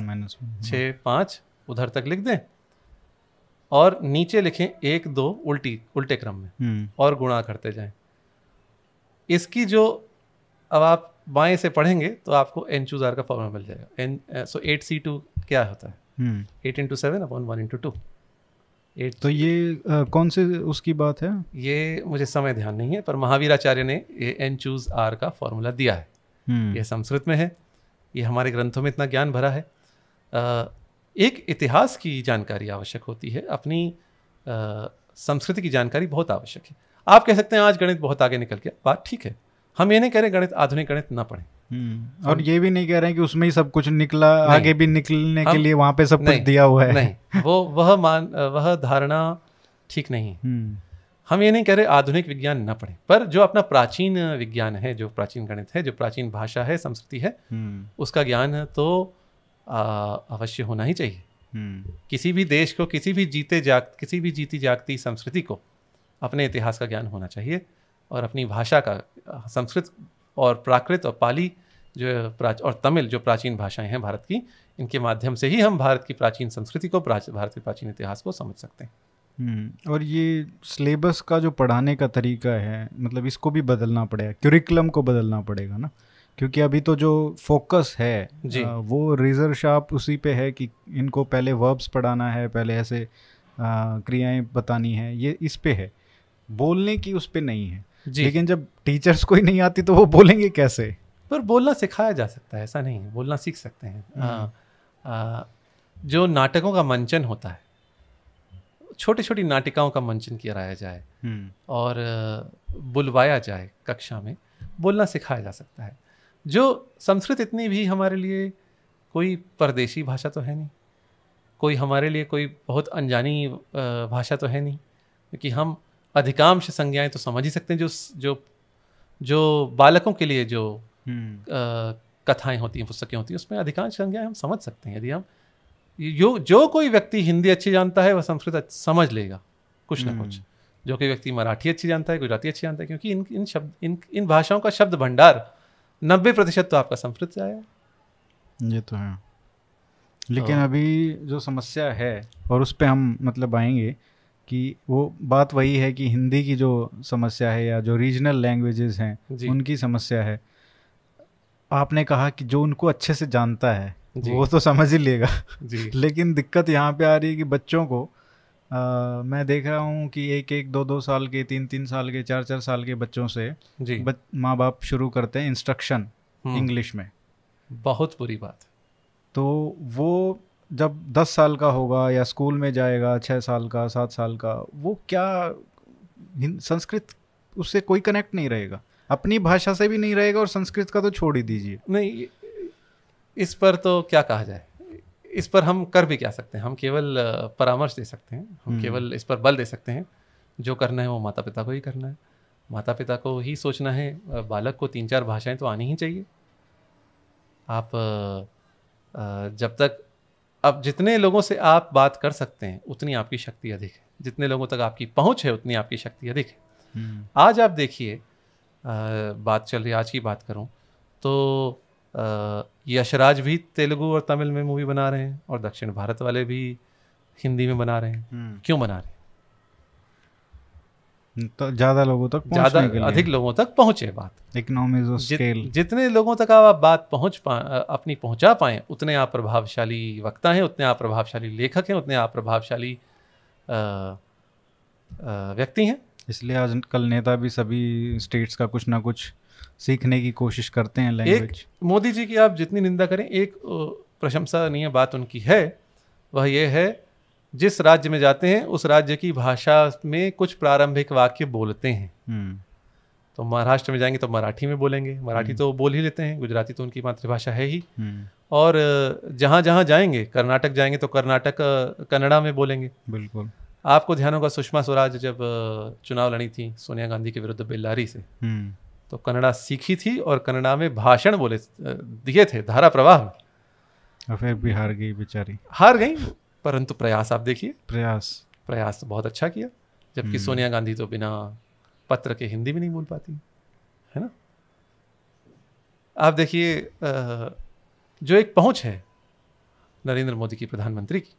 6, 5 उधर तक लिख दें और नीचे लिखें 1, 2 उल्टे क्रम में और गुणा करते जाएं। इसकी जो अब आप बाएं से पढ़ेंगे तो आपको एन चूज आर का फॉर्मूला मिल जाएगा। एन सो 8C2 क्या होता है? 8 × 7 / 1 × 2। 8। तो ये कौन से उसकी बात है? ये मुझे समय ध्यान नहीं है, पर महावीराचार्य ने ये एन चूज आर का फॉर्मूला दिया है। ये संस्कृत में है, ये हमारे ग्रंथों में इतना ज्ञान भरा है। एक इतिहास की जानकारी आवश्यक होती है, अपनी संस्कृति की जानकारी बहुत आवश्यक है। आप कह सकते हैं आज गणित बहुत आगे निकल गया, बात ठीक है। हम ये नहीं कह रहे गणित आधुनिक गणित ना पढ़ें, और ये भी नहीं कह रहे हैं कि उसमें ही सब कुछ निकला, आगे भी निकलने के लिए वहाँ पे सब कुछ दिया हुआ है। नहीं, वह धारणा ठीक नहीं है। हम ये नहीं कह रहे आधुनिक विज्ञान न पढ़ें, पर जो अपना प्राचीन विज्ञान है, जो प्राचीन गणित है, जो प्राचीन भाषा है, संस्कृति है, उसका ज्ञान तो अवश्य होना ही चाहिए। किसी भी देश को, किसी भी जीती जागती संस्कृति को अपने इतिहास का ज्ञान होना चाहिए और अपनी भाषा का। संस्कृत और प्राकृत और पाली जो और तमिल जो प्राचीन भाषाएं हैं भारत की, इनके माध्यम से ही हम भारत की प्राचीन संस्कृति को, भारत के प्राचीन इतिहास को समझ सकते हैं। और ये सिलेबस का जो पढ़ाने का तरीका है, मतलब इसको भी बदलना पड़ेगा, क्यूरिकुलम को बदलना पड़ेगा ना, क्योंकि अभी तो जो फोकस है वो रेजर शार्प उसी पे है कि इनको पहले वर्ब्स पढ़ाना है, पहले ऐसे क्रियाएं बतानी है, ये इस पे है, बोलने की उस पे नहीं है। लेकिन जब टीचर्स को ही नहीं आती तो वो बोलेंगे कैसे? पर बोलना सिखाया जा सकता है, ऐसा नहीं है, बोलना सीख सकते हैं। जो नाटकों का मंचन होता है, छोटी छोटी नाटिकाओं का मंचन कराया जाए और बुलवाया जाए कक्षा में, बोलना सिखाया जा सकता है। जो संस्कृत इतनी भी हमारे लिए कोई परदेशी भाषा तो है नहीं, कोई हमारे लिए कोई बहुत अनजानी भाषा तो है नहीं, क्योंकि हम अधिकांश संज्ञाएं तो समझ ही सकते हैं। जो जो जो बालकों के लिए जो कथाएं होती हैं, पुस्तकें होती हैं, उसमें अधिकांश संज्ञाएं हम समझ सकते हैं। यदि हम जो कोई व्यक्ति हिंदी अच्छी जानता है वह संस्कृत समझ लेगा कुछ ना कुछ, जो कोई व्यक्ति मराठी अच्छी जानता है, गुजराती अच्छी जानता है, क्योंकि इन भाषाओं का शब्द भंडार 90% तो आपका संस्कृत से आया। ये तो है, लेकिन अभी जो समस्या है और उस पर हम मतलब आएंगे कि वो बात वही है कि हिंदी की जो समस्या है या जो रीजनल लैंग्वेजेस हैं उनकी समस्या है। आपने कहा कि जो उनको अच्छे से जानता है वो तो समझ ही लेगा, लेकिन दिक्कत यहाँ पे आ रही है कि बच्चों को मैं देख रहा हूँ कि 1-1, 2-2 साल के, 3-3 साल के, 4-4 साल के बच्चों से माँ बाप शुरू करते हैं इंस्ट्रक्शन इंग्लिश में। बहुत बुरी बात। तो वो जब 10 साल का होगा या स्कूल में जाएगा, 6 साल का, 7 साल का, वो क्या संस्कृत उससे कोई कनेक्ट नहीं रहेगा, अपनी भाषा से भी नहीं रहेगा, और संस्कृत का तो छोड़ ही दीजिए। नहीं, इस पर तो क्या कहा जाए, इस पर हम कर भी क्या सकते हैं? हम केवल परामर्श दे सकते हैं, हम केवल इस पर बल दे सकते हैं। जो करना है वो माता पिता को ही करना है, माता पिता को ही सोचना है। बालक को 3-4 भाषाएं तो आनी ही चाहिए। आप जब तक, अब जितने लोगों से आप बात कर सकते हैं उतनी आपकी शक्ति अधिक है, जितने लोगों तक आपकी पहुंच है उतनी आपकी शक्ति अधिक है। आज आप देखिए, बात चल रही, आज की बात करूँ तो यशराज भी तेलुगु और तमिल में मूवी बना रहे हैं और दक्षिण भारत वाले भी हिंदी में बना रहे हैं। क्यों बना रहे हैं? तो ज़्यादा लोगों तक, ज़्यादा अधिक लोगों तक पहुँचे बात। इकोनॉमीज़ ऑफ स्केल, जितने लोगों तक आप बात अपनी पहुँचा पाएँ, उतने आप प्रभावशाली वक्ता हैं, उतने आप प्रभावशाली लेखक हैं, उतने आप प्रभावशाली व्यक्ति हैं, इसलिए आजकल नेता भी सभी स्टेट्स का कुछ ना कुछ सीखने की कोशिश करते हैं लैंग्वेज। मोदी जी की आप जितनी निंदा करें, एक प्रशंसनीय बात उनकी है, वह यह है जिस राज्य में जाते हैं उस राज्य की भाषा में कुछ प्रारंभिक वाक्य बोलते हैं। तो महाराष्ट्र में जाएंगे तो मराठी में बोलेंगे, मराठी तो बोल ही लेते हैं, गुजराती तो उनकी मातृभाषा है ही। और जहाँ जहाँ जाएंगे, कर्नाटक जाएंगे तो कर्नाटक कन्नड़ा में बोलेंगे। बिल्कुल, आपको ध्यान होगा सुषमा स्वराज जब चुनाव लड़ी थी सोनिया गांधी के विरुद्ध बेल्लारी से, तो कन्नड़ा सीखी थी और कन्नड़ा में भाषण बोले दिए थे धारा प्रवाह में, और फिर भी हार गई बेचारी, हार गई। परंतु प्रयास आप देखिए, प्रयास तो बहुत अच्छा किया, जबकि सोनिया गांधी तो बिना पत्र के हिंदी भी नहीं बोल पाती है ना। आप देखिए जो एक पहुंच है नरेंद्र मोदी की प्रधानमंत्री की,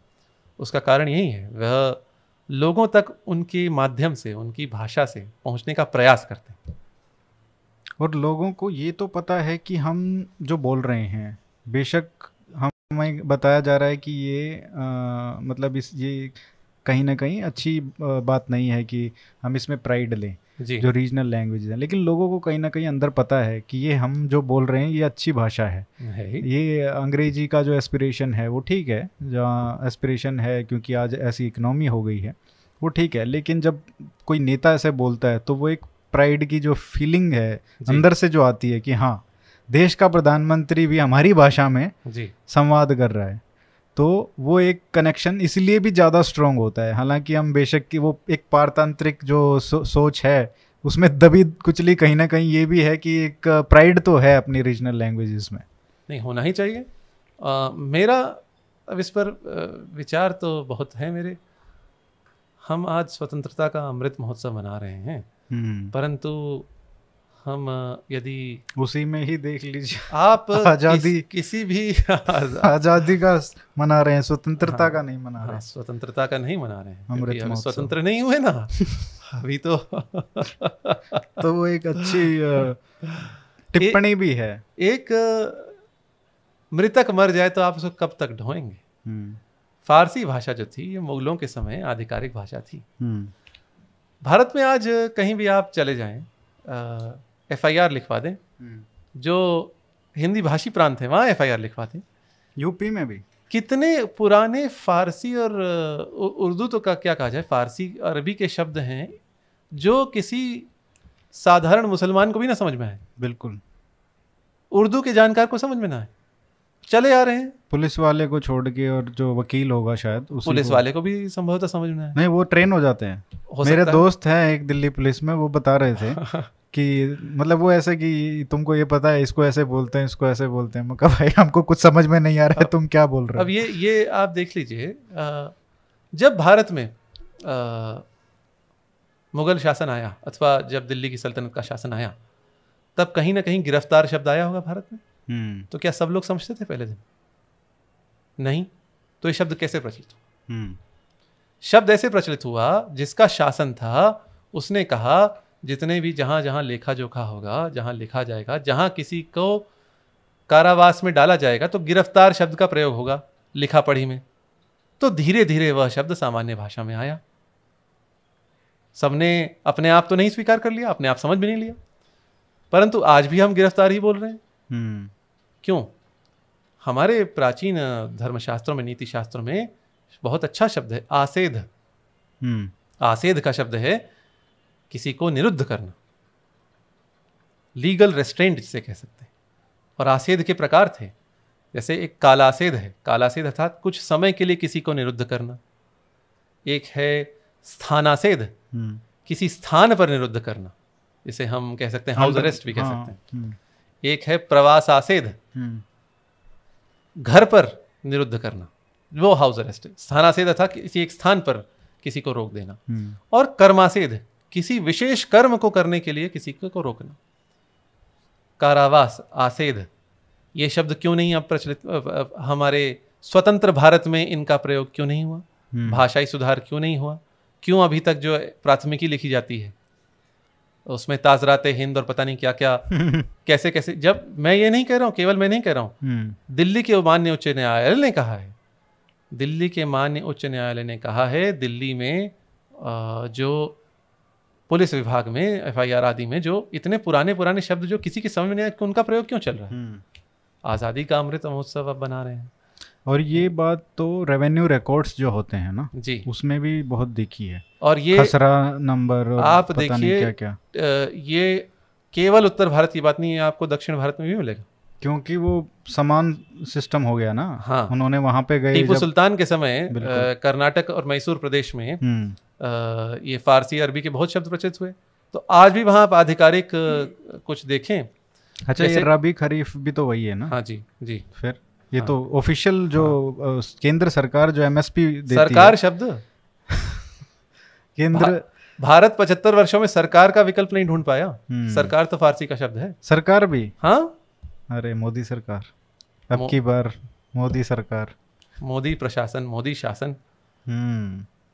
उसका कारण यही है, वह लोगों तक उनके माध्यम से, उनकी भाषा से पहुंचने का प्रयास करते हैं। और लोगों को ये तो पता है कि हम जो बोल रहे हैं, बेशक हमें बताया जा रहा है कि ये मतलब ये कहीं ना कहीं अच्छी बात नहीं है कि हम इसमें प्राइड लें जो रीजनल लैंग्वेज है, लेकिन लोगों को कहीं ना कहीं अंदर पता है कि ये हम जो बोल रहे हैं ये अच्छी भाषा है। ये अंग्रेजी का जो एस्पिरेशन है वो ठीक है, जहाँ एस्पिरेशन है क्योंकि आज ऐसी इकनॉमी हो गई है वो ठीक है, लेकिन जब कोई नेता ऐसे बोलता है तो वो एक प्राइड की जो फीलिंग है अंदर से जो आती है कि हाँ देश का प्रधानमंत्री भी हमारी भाषा में संवाद कर रहा है, तो वो एक कनेक्शन इसलिए भी ज़्यादा स्ट्रॉन्ग होता है। हालांकि हम बेशक कि वो एक पारतंत्रिक जो सोच है उसमें दबी कुचली कहीं ना कहीं ये भी है कि एक प्राइड तो है अपनी रीजनल लैंग्वेजेस में, नहीं होना ही चाहिए। मेरा अब इस पर विचार तो बहुत है मेरे। हम आज स्वतंत्रता का अमृत महोत्सव मना रहे हैं, परंतु हम यदि उसी में ही देख लीजिए आप आज़ादी किसी भी आज़ादी का मना रहे हैं, स्वतंत्रता का नहीं मना रहे हैं। स्वतंत्रता का नहीं मना रहे हैं, हम स्वतंत्र नहीं हुए ना अभी तो तो वो एक अच्छी टिप्पणी भी है। एक मृतक मर जाए तो आप उसको कब तक ढोएंगे। फारसी भाषा जो थी ये मुगलों के समय आधिकारिक भाषा थी। भारत में आज कहीं भी आप चले जाएं, FIR लिखवा दें, जो हिंदी भाषी प्रांत है वहाँ FIR लिखवा दें। यूपी में भी कितने पुराने फारसी और उर्दू, तो का क्या कहा जाए, फारसी अरबी के शब्द हैं जो किसी साधारण मुसलमान को भी ना समझ में आए, बिल्कुल उर्दू के जानकार को समझ में ना आए, चले आ रहे हैं। पुलिस वाले को छोड़ के, और जो वकील होगा शायद पुलिस वाले को भी संभवतः समझ में आए नहीं, वो ट्रेन हो जाते हैं। मेरे दोस्त हैं एक दिल्ली पुलिस में, वो बता रहे थे कि मतलब वो ऐसे कि तुमको ये पता है इसको ऐसे बोलते हैं, इसको ऐसे बोलते हैं। मैं कहा भाई हमको कुछ समझ में नहीं आ रहा है, तुम क्या बोल रहे हो। अब ये आप देख लीजिए, जब भारत में मुगल शासन आया अथवा जब दिल्ली की सल्तनत का शासन आया, तब कहीं ना कहीं गिरफ्तार शब्द आया होगा भारत में। तो क्या सब लोग समझते थे पहले दिन? नहीं, तो ये शब्द कैसे प्रचलित हुआ? शब्द ऐसे प्रचलित हुआ जिसका शासन था उसने कहा जितने भी जहाँ जहाँ लेखा जोखा होगा, जहाँ लिखा जाएगा, जहाँ किसी को कारावास में डाला जाएगा तो गिरफ्तार शब्द का प्रयोग होगा लिखा पढ़ी में। तो धीरे धीरे वह शब्द सामान्य भाषा में आया। सबने अपने आप तो नहीं स्वीकार कर लिया, अपने आप समझ भी नहीं लिया, परंतु आज भी हम गिरफ्तार ही बोल रहे हैं। क्यों? हमारे प्राचीन धर्मशास्त्रों में, नीति शास्त्रों में बहुत अच्छा शब्द है आसेध। आसेध का शब्द है किसी को निरुद्ध करना, लीगल रेस्ट्रेंट जिसे कह सकते हैं। और आसेध के प्रकार थे, जैसे एक कालासेध है, कालासेध अर्थात कुछ समय के लिए किसी को निरुद्ध करना। एक है स्थानासेध, किसी स्थान पर निरुद्ध करना, जिसे हम कह सकते हैं हाउस अरेस्ट भी कह सकते हैं। एक है प्रवासासेध, घर पर निरुद्ध करना, वो हाउस अरेस्ट है। स्थानासेध अर्थात किसी एक स्थान पर किसी को रोक देना। और कर्मासेध, किसी विशेष कर्म को करने के लिए किसी को रोकना। कारावास आसेध, ये शब्द क्यों नहीं अब प्रचलित, हमारे स्वतंत्र भारत में इनका प्रयोग क्यों नहीं हुआ? भाषाई सुधार क्यों नहीं हुआ? क्यों अभी तक जो प्राथमिकी लिखी जाती है उसमें ताजराते हिंद और पता नहीं क्या क्या कैसे कैसे। जब मैं ये नहीं कह रहा हूँ, केवल मैं नहीं कह रहा हूँ, दिल्ली के माननीय उच्च न्यायालय ने कहा है दिल्ली के मान्य उच्च न्यायालय ने कहा है, दिल्ली में जो पुलिस विभाग में एफआईआर आदि में जो इतने पुराने शब्द जो किसी की समझ में नहीं आए कि उनका प्रयोग क्यों चल रहा है। आज़ादी का अमृत महोत्सव अब बना रहे हैं। और ये बात तो रेवेन्यू रिकॉर्ड्स जो होते हैं ना जी, उसमें भी बहुत देखी है। और ये खसरा नंबर और आप देखिए ये केवल उत्तर भारत की बात नहीं है, आपको दक्षिण भारत में भी मिलेगा, क्योंकि वो समान सिस्टम हो गया ना। हाँ, उन्होंने वहाँ पे गए टीपू सुल्तान के समय कर्नाटक और मैसूर प्रदेश में ये फारसी अरबी के बहुत शब्द प्रचलित हुए। तो आज भी वहाँ आप आधिकारिक कुछ देखें। अच्छा, ये रबी खरीफ भी तो वही है ना। हाँ जी जी। फिर ये तो ऑफिशियल जो केंद्र सरकार जो एमएसपी देती सरकार है। शब्द केंद्र भारत 75 वर्षों में सरकार का विकल्प नहीं ढूंढ पाया। सरकार तो फारसी का शब्द है। सरकार भी। हाँ, अरे मोदी सरकार, अब की बार मोदी सरकार, मोदी प्रशासन, मोदी शासन।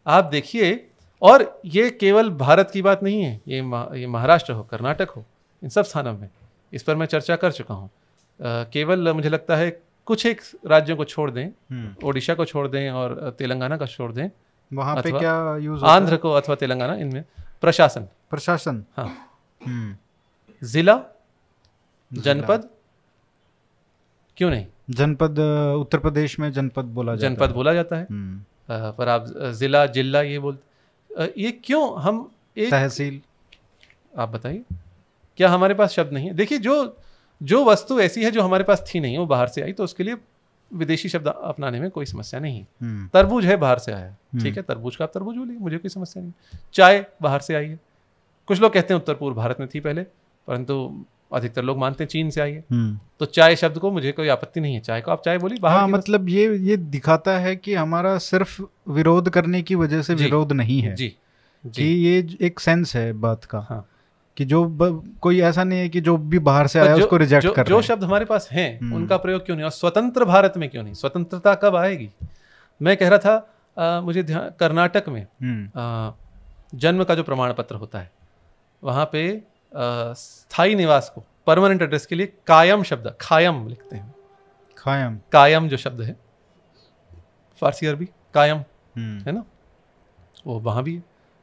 आप देखिए, और ये केवल भारत की बात नहीं है, ये महाराष्ट्र हो, कर्नाटक हो, इन सब स्थानों में इस पर मैं चर्चा कर चुका हूँ। केवल मुझे लगता है कुछ एक राज्यों को छोड़ दें, ओडिशा को छोड़ दें और तेलंगाना का छोड़ दें, वहाँ पे क्या यूज होता है? आंध्र को अथवा तेलंगाना, इनमें प्रशासन। हाँ, जिला, जनपद, क्यों नहीं जनपद। उत्तर प्रदेश में जनपद बोला जाता है पर आप जिला ये बोलते, ये क्यों? हम एक तहसील, आप बताइए क्या हमारे पास शब्द नहीं है? देखिए, जो वस्तु ऐसी है जो हमारे पास थी नहीं, वो बाहर से आई, तो उसके लिए विदेशी शब्द अपनाने में कोई समस्या नहीं। तरबूज है, बाहर से आया, ठीक है, तरबूज का तरबूज बोलिए, मुझे कोई समस्या नहीं। चाय बाहर से आई है, कुछ लोग कहते हैं उत्तर पूर्व भारत में थी पहले, परंतु अधिकतर लोग मानते हैं चीन से आई है। तो चाय शब्द को मुझे कोई आपत्ति नहीं है, चाय को आप चाय बोलिए। हाँ, मतलब ये दिखाता है कि हमारा सिर्फ विरोध करने की वजह से विरोध नहीं है जी, कि ये एक सेंस है बात का। हाँ, कि जो कोई ऐसा नहीं है कि जो भी बाहर से आया उसको रिजेक्ट कर रहे हैं। जो शब्द हमारे पास हैं उनका प्रयोग क्यों नहीं? और स्वतंत्र भारत में क्यों नहीं? स्वतंत्रता कब आएगी? मैं कह रहा था मुझे ध्यान, कर्नाटक में जन्म का जो प्रमाण पत्र होता है, वहाँ पे स्थायी निवास को, परमानेंट एड्रेस के लिए कायम शब्द, खायम लिखते हैं। कायम जो शब्द है फारसी अरबी कायम है ना, वो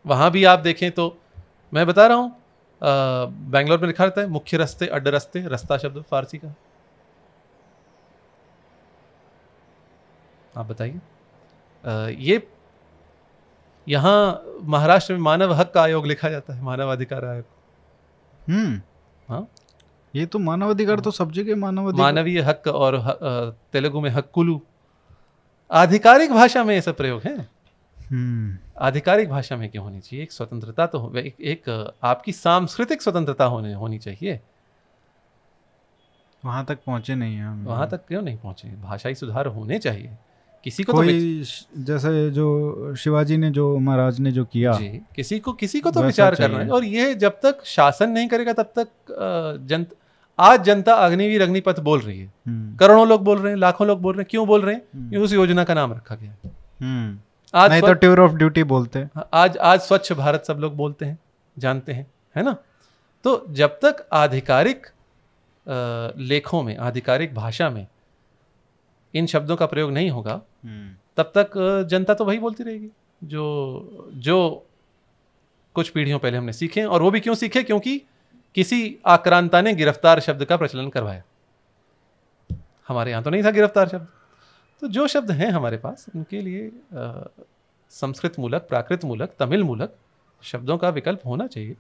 वहाँ भी आप देखें तो मैं बता रहा हूँ, बेंगलोर में लिखा रहता है मुख्य रस्ते, अड्डे रस्ते, रास्ता शब्द फारसी का। आप बताइए, ये यहाँ महाराष्ट्र में मानव हक का आयोग लिखा जाता है, मानवाधिकार आयोग। हाँ, ये तो मानवाधिकार तो सब जगह मानवीय हक, और तेलुगु में हक्कुलू। आधिकारिक भाषा में ये सब प्रयोग है। आधिकारिक भाषा में क्यों होनी चाहिए? एक स्वतंत्रता तो एक आपकी सांस्कृतिक स्वतंत्रता होनी चाहिए। वहां तक पहुंचे नहीं है, वहां तक क्यों नहीं पहुंचे? भाषाई सुधार होने चाहिए किसी को। तो जैसे जो शिवाजी ने, जो महाराज ने जो किया जी, किसी को तो विचार करना है। और ये जब तक शासन नहीं करेगा तब तक आज जनता अग्निवीर अग्निपथ बोल रही है, करोड़ों लोग बोल रहे हैं, लाखों लोग बोल रहे हैं। क्यों बोल रहे हैं? उस योजना का नाम रखा गया है। आज नहीं तो टूर ऑफ ड्यूटी बोलते हैं। आज स्वच्छ भारत सब लोग बोलते हैं, जानते हैं, है ना। तो जब तक आधिकारिक लेखों में, आधिकारिक भाषा में इन शब्दों का प्रयोग नहीं होगा तब तक जनता तो वही बोलती रहेगी जो कुछ पीढ़ियों पहले हमने सीखे। और वो भी क्यों सीखे? क्योंकि किसी आक्रांता ने गिरफ्तार शब्द का प्रचलन करवाया। हमारे यहाँ तो नहीं था गिरफ्तार शब्द। तो जो शब्द हैं हमारे पास उनके लिए संस्कृत मूलक, प्राकृत मूलक, तमिल मूलक शब्दों का विकल्प होना चाहिए।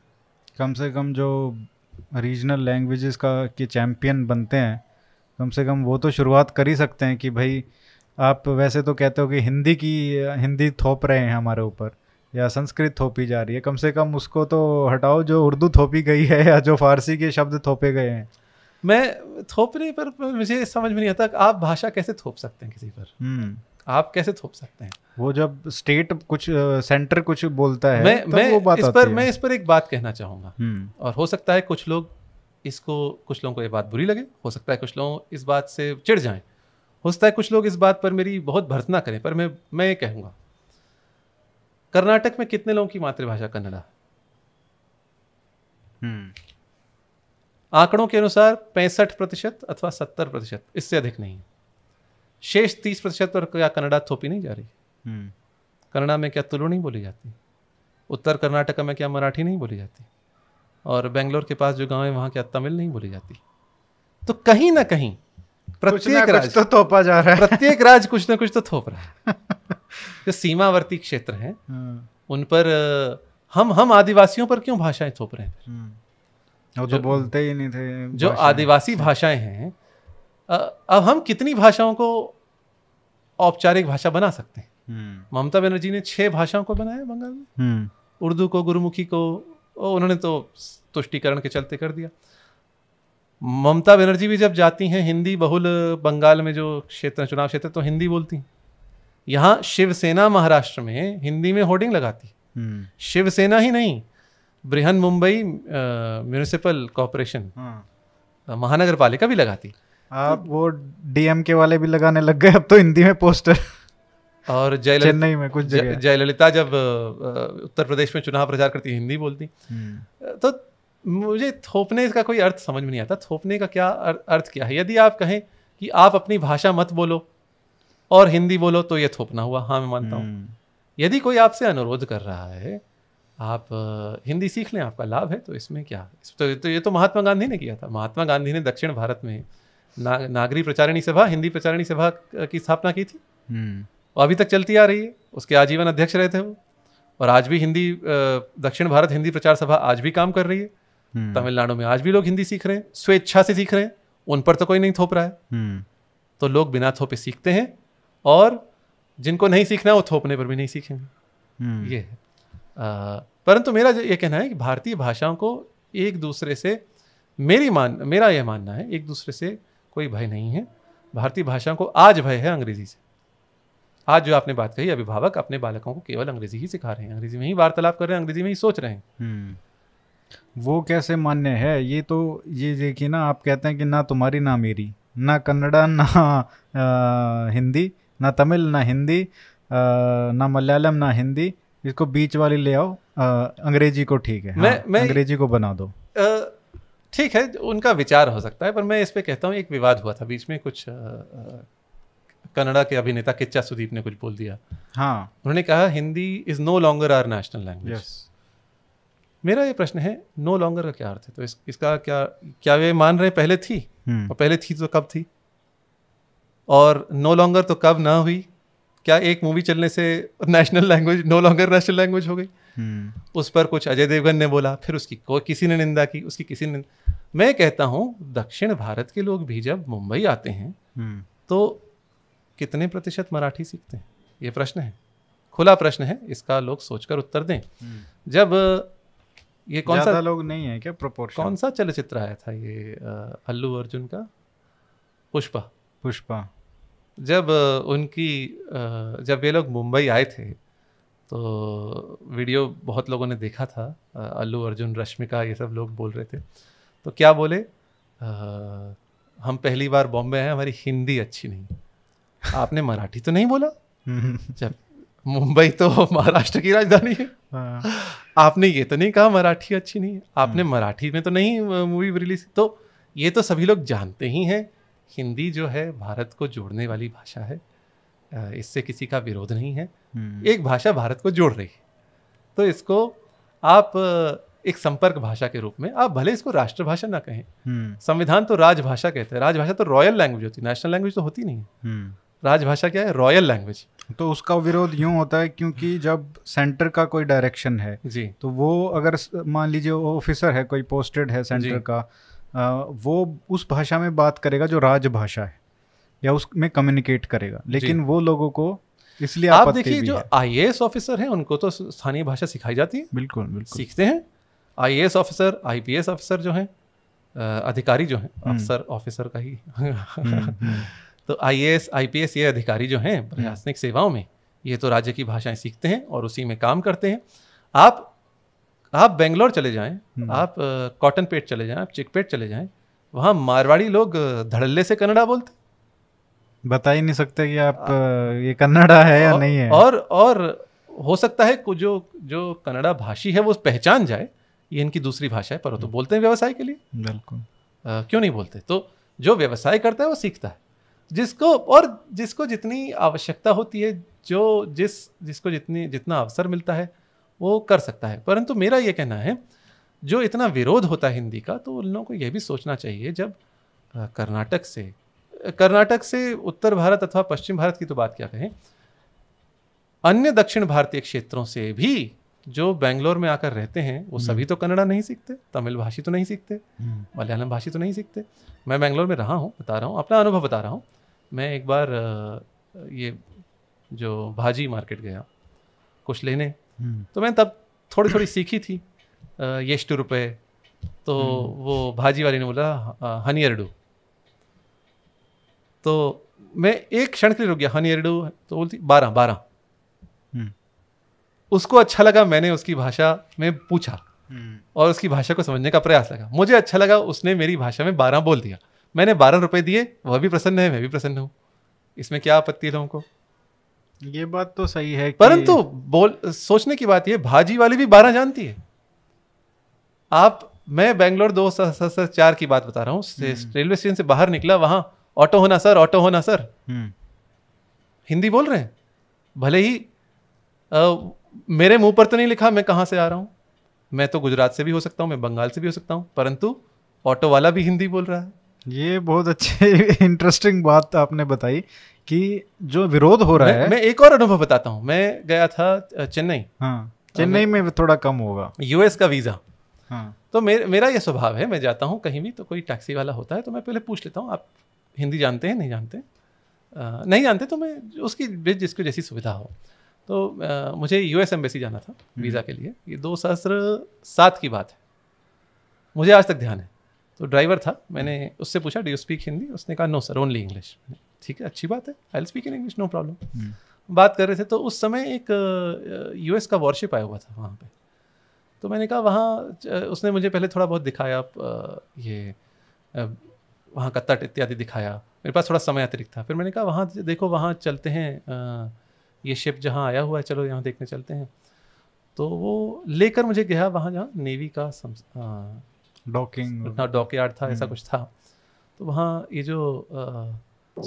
कम से कम जो रीजनल लैंग्वेजेस के चैम्पियन बनते हैं, कम से कम वो तो शुरुआत कर ही सकते हैं कि भाई आप वैसे तो कहते हो कि हिंदी थोप रहे हैं हमारे ऊपर, या संस्कृत थोपी जा रही है, कम से कम उसको तो हटाओ जो उर्दू थोपी गई है या जो फारसी के शब्द थोपे गए हैं। मैं थोपने पर मुझे समझ में नहीं आता आप भाषा कैसे थोप सकते हैं किसी पर, आप कैसे थोप सकते हैं? वो जब स्टेट कुछ, सेंटर कुछ बोलता है, मैं इस पर एक बात कहना चाहूँगा। और हो सकता है कुछ लोगों को ये बात बुरी लगे, हो सकता है कुछ लोग इस बात से चिढ़ जाएं, हो सकता है कुछ लोग इस बात पर मेरी बहुत भर्त्सना करें, पर मैं ये कहूँगा, कर्नाटक में कितने लोगों की मातृभाषा कन्नड़ा? आंकड़ों के अनुसार 65% अथवा 70%, इससे अधिक नहीं है। शेष 30% पर क्या कन्नड़ा थोपी नहीं जा रही? कन्नड़ा में क्या तुलु नहीं बोली जाती? उत्तर कर्नाटका में क्या मराठी नहीं बोली जाती? और बेंगलोर के पास जो गांव है वहाँ क्या तमिल नहीं बोली जाती? तो कहीं ना कहीं प्रत्येक राज्य तो थोपा जा रहा है, प्रत्येक राज्य कुछ ना कुछ तो थोप रहा है। जो सीमावर्ती क्षेत्र हैं उन पर हम आदिवासियों पर क्यों भाषाएं थोप रहे हैं? वो तो बोलते ही नहीं थे जो आदिवासी भाषाएं हैं। अब हम कितनी भाषाओं को औपचारिक भाषा बना सकते हैं? ममता बनर्जी ने 6 भाषाओं को बनाया बंगाल में, उर्दू को, गुरुमुखी को, उन्होंने तो तुष्टीकरण के चलते कर दिया। ममता बनर्जी भी जब जाती हैं हिंदी बहुल बंगाल में जो क्षेत्र चुनाव क्षेत्र, तो हिंदी बोलती हैं। यहाँ शिवसेना महाराष्ट्र में हिंदी में होर्डिंग लगाती, शिवसेना ही नहीं, बृहन मुंबई म्यूनिसिपल कॉरपोरेशन महानगर पालिका भी लगाती। आप वो डीएमके वाले भी लगाने लग गए अब तो हिंदी में पोस्टर। और चेन्नई में कुछ जगह जयललिता जब उत्तर प्रदेश में चुनाव प्रचार करती हिंदी बोलती। तो मुझे थोपने का कोई अर्थ समझ में नहीं आता। थोपने का क्या अर्थ क्या है? यदि आप कहें कि आप अपनी भाषा मत बोलो और हिंदी बोलो तो ये थोपना हुआ। हाँ, मैं मानता हूँ। यदि कोई आपसे अनुरोध कर रहा है आप हिंदी सीख लें, आपका लाभ है, तो इसमें क्या? तो ये तो महात्मा गांधी ने किया था। महात्मा गांधी ने दक्षिण भारत में नागरी प्रचारिणी सभा, हिंदी प्रचारिणी सभा की स्थापना की थी और अभी तक चलती आ रही है। उसके आजीवन अध्यक्ष रहे थे वो, और आज भी हिंदी दक्षिण भारत हिंदी प्रचार सभा आज भी काम कर रही है। तमिलनाडु में आज भी लोग हिंदी सीख रहे हैं, स्वेच्छा से सीख रहे हैं, उन पर तो कोई नहीं थोप रहा है। तो लोग बिना थोपे सीखते हैं और जिनको नहीं सीखना वो थोपने पर भी नहीं सीखेंगे। ये है। परंतु मेरा ये कहना है कि भारतीय भाषाओं को एक दूसरे से मेरा यह मानना है एक दूसरे से कोई भय नहीं है। भारतीय भाषाओं को आज भय है अंग्रेजी से। आज जो आपने बात कही, अभिभावक अपने बालकों को केवल अंग्रेजी ही सिखा रहे हैं, अंग्रेजी में ही वार्तालाप कर रहे हैं, अंग्रेजी में ही सोच रहे हैं। वो कैसे मान्य है? ये तो ये देखिए ना, आप कहते हैं कि ना तुम्हारी ना मेरी, ना कन्नड़ा ना हिंदी, ना तमिल ना हिंदी, ना मलयालम ना हिंदी, इसको बीच वाली ले आओ, अंग्रेजी को। ठीक है, मैं अंग्रेजी को बना दो। ठीक है, उनका विचार हो सकता है, पर मैं इस पे कहता हूँ एक विवाद हुआ था बीच में, कुछ कन्नड़ा के अभिनेता किच्चा सुदीप ने कुछ बोल दिया। हाँ, उन्होंने कहा Hindi is no longer our national language. मेरा ये प्रश्न है, नो लॉन्गर का क्या अर्थ है? तो इसका क्या वे मान रहे पहले थी? और पहले थी तो कब थी? और नो लॉन्गर तो कब ना हुई? क्या एक मूवी चलने से national language no longer national language हो गई? उस पर कुछ अजय देवगन ने बोला, फिर उसकी किसी ने निंदा की, उसकी किसी ने। मैं कहता हूँ दक्षिण भारत के लोग भी जब मुंबई आते हैं तो कितने प्रतिशत मराठी सीखते हैं? ये प्रश्न है, खुला प्रश्न है, इसका लोग सोचकर उत्तर दें। जब ये कौन सा लोग नहीं है क्या प्रोपोर्शन? कौन सा चलचित्र आया था ये अल्लू अर्जुन का? पुष्पा। जब ये लोग मुंबई आए थे तो वीडियो बहुत लोगों ने देखा था, अल्लू अर्जुन, रश्मिका, ये सब लोग बोल रहे थे। तो क्या बोले? हम पहली बार बॉम्बे आए, हमारी हिंदी अच्छी नहीं। आपने मराठी तो नहीं बोला? जब मुंबई तो महाराष्ट्र की राजधानी है। आपने ये तो नहीं कहा मराठी अच्छी नहीं है, आपने मराठी में तो नहीं मूवी रिलीज। तो ये तो सभी लोग जानते ही हैं। हिंदी जो है भारत को जोड़ने वाली भाषा है, इससे किसी का विरोध नहीं है। एक भाषा भारत को जोड़ रही है, तो इसको आप एक संपर्क भाषा के रूप में, आप भले इसको राष्ट्रभाषा ना कहें। संविधान तो राजभाषा कहते हैं। राजभाषा तो रॉयल लैंग्वेज होती है, नेशनल लैंग्वेज तो होती नहीं है। राजभाषा क्या है? Royal language. तो उसका विरोध यूं होता है क्योंकि जब सेंटर का कोई डायरेक्शन है जी, तो वो अगर मान लीजिए ऑफिसर है कोई पोस्टेड है सेंटर का, वो उस भाषा में बात करेगा जो राजभाषा है या उसमें कम्युनिकेट करेगा। लेकिन वो लोगों को इसलिए आप देखिए जो IAS ऑफिसर हैं उनको तो स्थानीय भाषा सिखाई जाती है। बिल्कुल बिल्कुल सीखते हैं। IAS ऑफिसर, IPS ऑफिसर जो हैं, अधिकारी जो हैं, अफसर ऑफिसर का ही तो IAS IPS ये अधिकारी जो हैं प्रशासनिक सेवाओं में, ये तो राज्य की भाषाएं सीखते हैं और उसी में काम करते हैं। आप बेंगलोर चले जाएं, आप कॉटन पेट चले जाएं, आप चिकपेट चले जाएं, वहाँ मारवाड़ी लोग धड़ल्ले से कन्नड़ा बोलते। बता ही नहीं सकते कि आप ये कन्नड़ा है या नहीं है। और हो सकता है कुछ जो कन्नड़ा भाषी है वो पहचान जाए ये इनकी दूसरी भाषा है, पर वो तो बोलते हैं व्यवसाय के लिए। बिल्कुल, क्यों नहीं बोलते? तो जो व्यवसाय करता है वो सीखता है। जिसको जितनी आवश्यकता होती है, जिसको जितना अवसर मिलता है वो कर सकता है। परंतु मेरा ये कहना है जो इतना विरोध होता है हिंदी का, तो उन लोगों को यह भी सोचना चाहिए, जब कर्नाटक से उत्तर भारत अथवा पश्चिम भारत की तो बात क्या कहें, अन्य दक्षिण भारतीय क्षेत्रों से भी जो बेंगलोर में आकर रहते हैं वो सभी तो कन्नड़ा नहीं सीखते, तमिल भाषी तो नहीं सीखते, मलयालम भाषी तो नहीं सीखते। मैं बेंगलोर में रहा हूँ, बता रहा हूँ, अपना अनुभव बता रहा हूँ। मैं एक बार ये जो भाजी मार्केट गया कुछ लेने, तो मैं तब थोड़ी थोड़ी सीखी थी येष्टु रुपये। तो वो भाजी वाले ने बोला हनीयरडू, तो मैं एक क्षण के लिए रुक गया, हनीयरडू, तो बोलती 12। उसको अच्छा लगा, मैंने उसकी भाषा में पूछा और उसकी भाषा को समझने का प्रयास लगा, मुझे अच्छा लगा, उसने मेरी भाषा में 12 बोल दिया, मैंने 12 रुपए दिए, वह भी प्रसन्न है, मैं भी प्रसन्न हूँ। इसमें क्या आपत्ति है लोगों को? ये बात तो सही है, परंतु सोचने की बात यह, भाजी वाली भी 12 जानती है। मैं बेंगलोर 2004 की बात बता रहा हूँ, रेलवे स्टेशन से बाहर निकला, वहां ऑटो होना सर हिंदी बोल रहे हैं, भले ही मेरे मुंह पर तो नहीं लिखा मैं कहाँ से आ रहा हूँ, मैं तो गुजरात से भी हो सकता हूँ, मैं बंगाल से भी हो सकता हूँ, परंतु ऑटो वाला भी हिंदी बोल रहा है। ये बहुत अच्छी इंटरेस्टिंग बात आपने बताई कि जो विरोध हो रहा है। मैं एक और अनुभव बताता हूँ। मैं गया था चेन्नई। हाँ, चेन्नई में थोड़ा कम होगा, यूएस का वीज़ा। हाँ, तो मेरा ये स्वभाव है, मैं जाता हूँ कहीं भी तो कोई टैक्सी वाला होता है तो मैं पहले पूछ लेता हूँ आप हिंदी जानते हैं, नहीं जानते? नहीं जानते तो मैं उसकी जिसको जैसी सुविधा हो। तो मुझे यूएस एम्बेसी जाना था वीज़ा के लिए, ये 2007 की बात है, मुझे आज तक ध्यान है। तो ड्राइवर था, मैंने उससे पूछा डू यू स्पीक हिंदी, उसने कहा नो सर ओनली इंग्लिश। ठीक है, अच्छी बात है, I will speak in English, no problem. बात कर रहे थे, तो उस समय एक यूएस का वॉरशिप आया हुआ था वहाँ पे, तो मैंने कहा वहाँ, उसने मुझे पहले थोड़ा बहुत दिखाया, ये वहाँ का तट इत्यादि दिखाया, मेरे पास थोड़ा समय अतिरिक्त था। फिर मैंने कहा वहाँ देखो, वहाँ चलते हैं, ये शिप जहाँ आया हुआ है, चलो यहाँ देखने चलते हैं। तो वो लेकर मुझे गया वहाँ जहाँ नेवी का डॉकयार्ड था, ऐसा कुछ था। तो वहाँ ये जो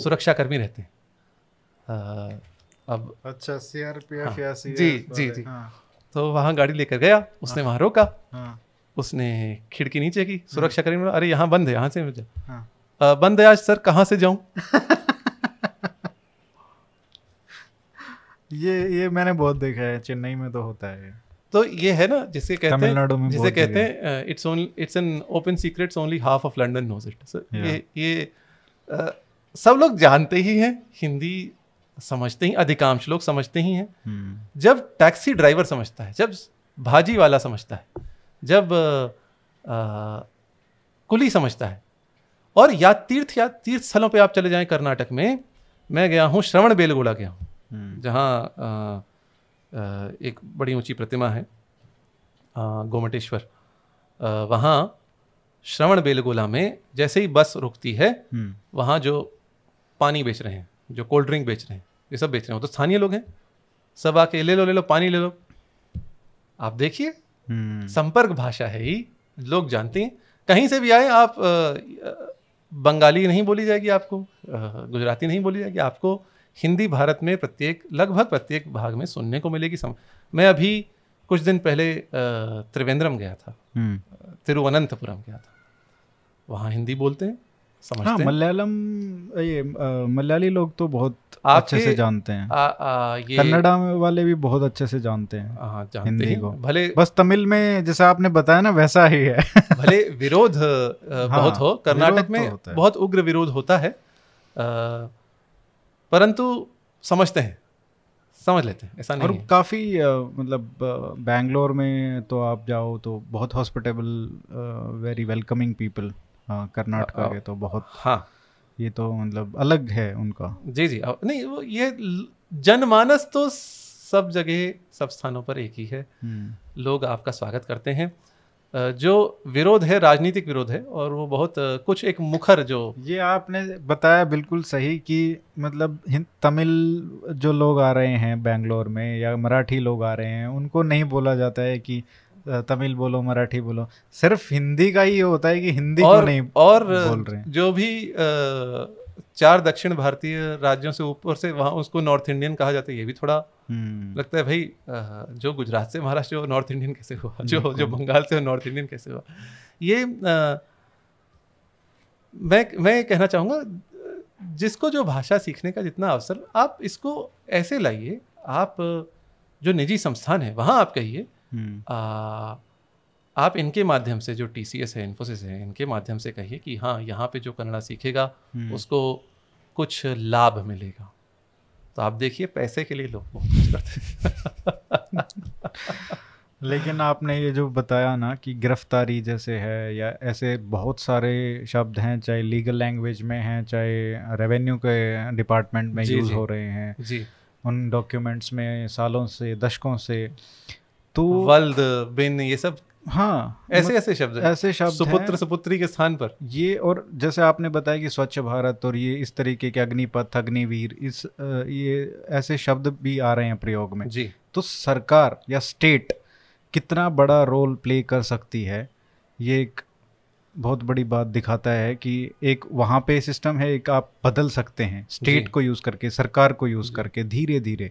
सुरक्षाकर्मी रहते हैं, अब अच्छा सीआरपीएफ या जी। हाँ। तो वहाँ गाड़ी लेकर गया, उसने वहाँ रोका। हाँ। उसने खिड़की नीचे की, सुरक्षाकर्मी बोला अरे यहाँ बंद है, यहाँ से मुझे बंद है आज सर, कहाँ से जाऊँ? ये मैंने बहुत देखा है, चेन्नई में तो होता है। तो ये है ना जिसे कहते हैं it's an open secret, only half of London knows it. Sir ये सब लोग जानते ही हैं, हिंदी समझते ही, अधिकांश लोग समझते ही हैं। जब टैक्सी ड्राइवर समझता है, जब भाजी वाला समझता है, जब कुली समझता है, और या तीर्थ स्थलों पे आप चले जाएं कर्नाटक में, मैं गया हूँ श्रवण बेलगोला गया हूँ, जहाँ एक बड़ी ऊंची प्रतिमा है गोमटेश्वर, वहाँ श्रवण बेलगोला में जैसे ही बस रुकती है, वहाँ जो पानी बेच रहे हैं, जो कोल्ड ड्रिंक बेच रहे हैं, ये सब बेच रहे हैं, तो स्थानीय लोग हैं, सब आके ले लो पानी ले लो। आप देखिए, संपर्क भाषा है ही, लोग जानते हैं। कहीं से भी आए आप, बंगाली नहीं बोली जाएगी आपको, गुजराती नहीं बोली जाएगी आपको, हिंदी भारत में लगभग प्रत्येक भाग में सुनने को मिलेगी। मैं अभी कुछ दिन पहले त्रिवेंद्रम गया था, तिरुवनंतपुरम गया था, वहाँ हिंदी बोलते हैं, समझते हैं। मलयाली लोग तो बहुत अच्छे से जानते हैं, कन्नड़ा वाले भी बहुत अच्छे से जानते हैं, जानते हैं। भले बस तमिल में जैसा आपने बताया ना वैसा ही है, भले विरोध बहुत हो, कर्नाटक में बहुत उग्र विरोध होता है, परंतु समझते हैं, समझ लेते हैं, ऐसा नहीं। और काफ़ी मतलब बेंगलोर में तो आप जाओ तो बहुत hospitable, very welcoming people, Karnataka के तो बहुत। हाँ, ये तो मतलब अलग है उनका। जी, नहीं वो ये जनमानस तो सब जगह सब स्थानों पर एक ही है, लोग आपका स्वागत करते हैं। जो विरोध है राजनीतिक विरोध है, और वो बहुत कुछ एक मुखर, जो ये आपने बताया बिल्कुल सही कि मतलब तमिल जो लोग आ रहे हैं बेंगलोर में, या मराठी लोग आ रहे हैं, उनको नहीं बोला जाता है कि तमिल बोलो मराठी बोलो, सिर्फ हिंदी का ही होता है कि हिंदी को नहीं बोल रहे हैं। जो भी 4 दक्षिण भारतीय राज्यों से ऊपर से वहाँ उसको नॉर्थ इंडियन कहा जाता है। ये भी थोड़ा लगता है भाई, जो गुजरात से महाराष्ट्र वो नॉर्थ इंडियन कैसे हुआ, जो बंगाल से नॉर्थ इंडियन कैसे हुआ। ये मैं कहना चाहूँगा, जिसको जो भाषा सीखने का जितना अवसर, आप इसको ऐसे लाइए, आप जो निजी संस्थान है वहाँ आप कहिए, आप इनके माध्यम से, जो टीसीएस है, इन्फोसिस है, इनके माध्यम से कहिए कि हाँ, यहाँ पे जो कन्नड़ा सीखेगा उसको कुछ लाभ मिलेगा। तो आप देखिए, पैसे के लिए लोग कुछ करते हैं। लेकिन आपने ये जो बताया ना कि गिरफ्तारी जैसे है, या ऐसे बहुत सारे शब्द हैं, चाहे लीगल लैंग्वेज में हैं, चाहे रेवेन्यू के डिपार्टमेंट में यूज़ हो रहे हैं जी, उन डॉक्यूमेंट्स में सालों से, दशकों से, तो वल्द, बिन, ये सब, हाँ, ऐसे शब्द, ऐसे शब्द, सुपुत्र सुपुत्री के स्थान पर ये। और जैसे आपने बताया कि स्वच्छ भारत और ये इस तरीके के अग्निपथ, अग्निवीर, इस ये ऐसे शब्द भी आ रहे हैं प्रयोग में जी। तो सरकार या स्टेट कितना बड़ा रोल प्ले कर सकती है, ये एक बहुत बड़ी बात दिखाता है कि एक वहाँ पे सिस्टम है, एक आप बदल सकते हैं स्टेट को यूज़ करके, सरकार को यूज़ करके, धीरे धीरे।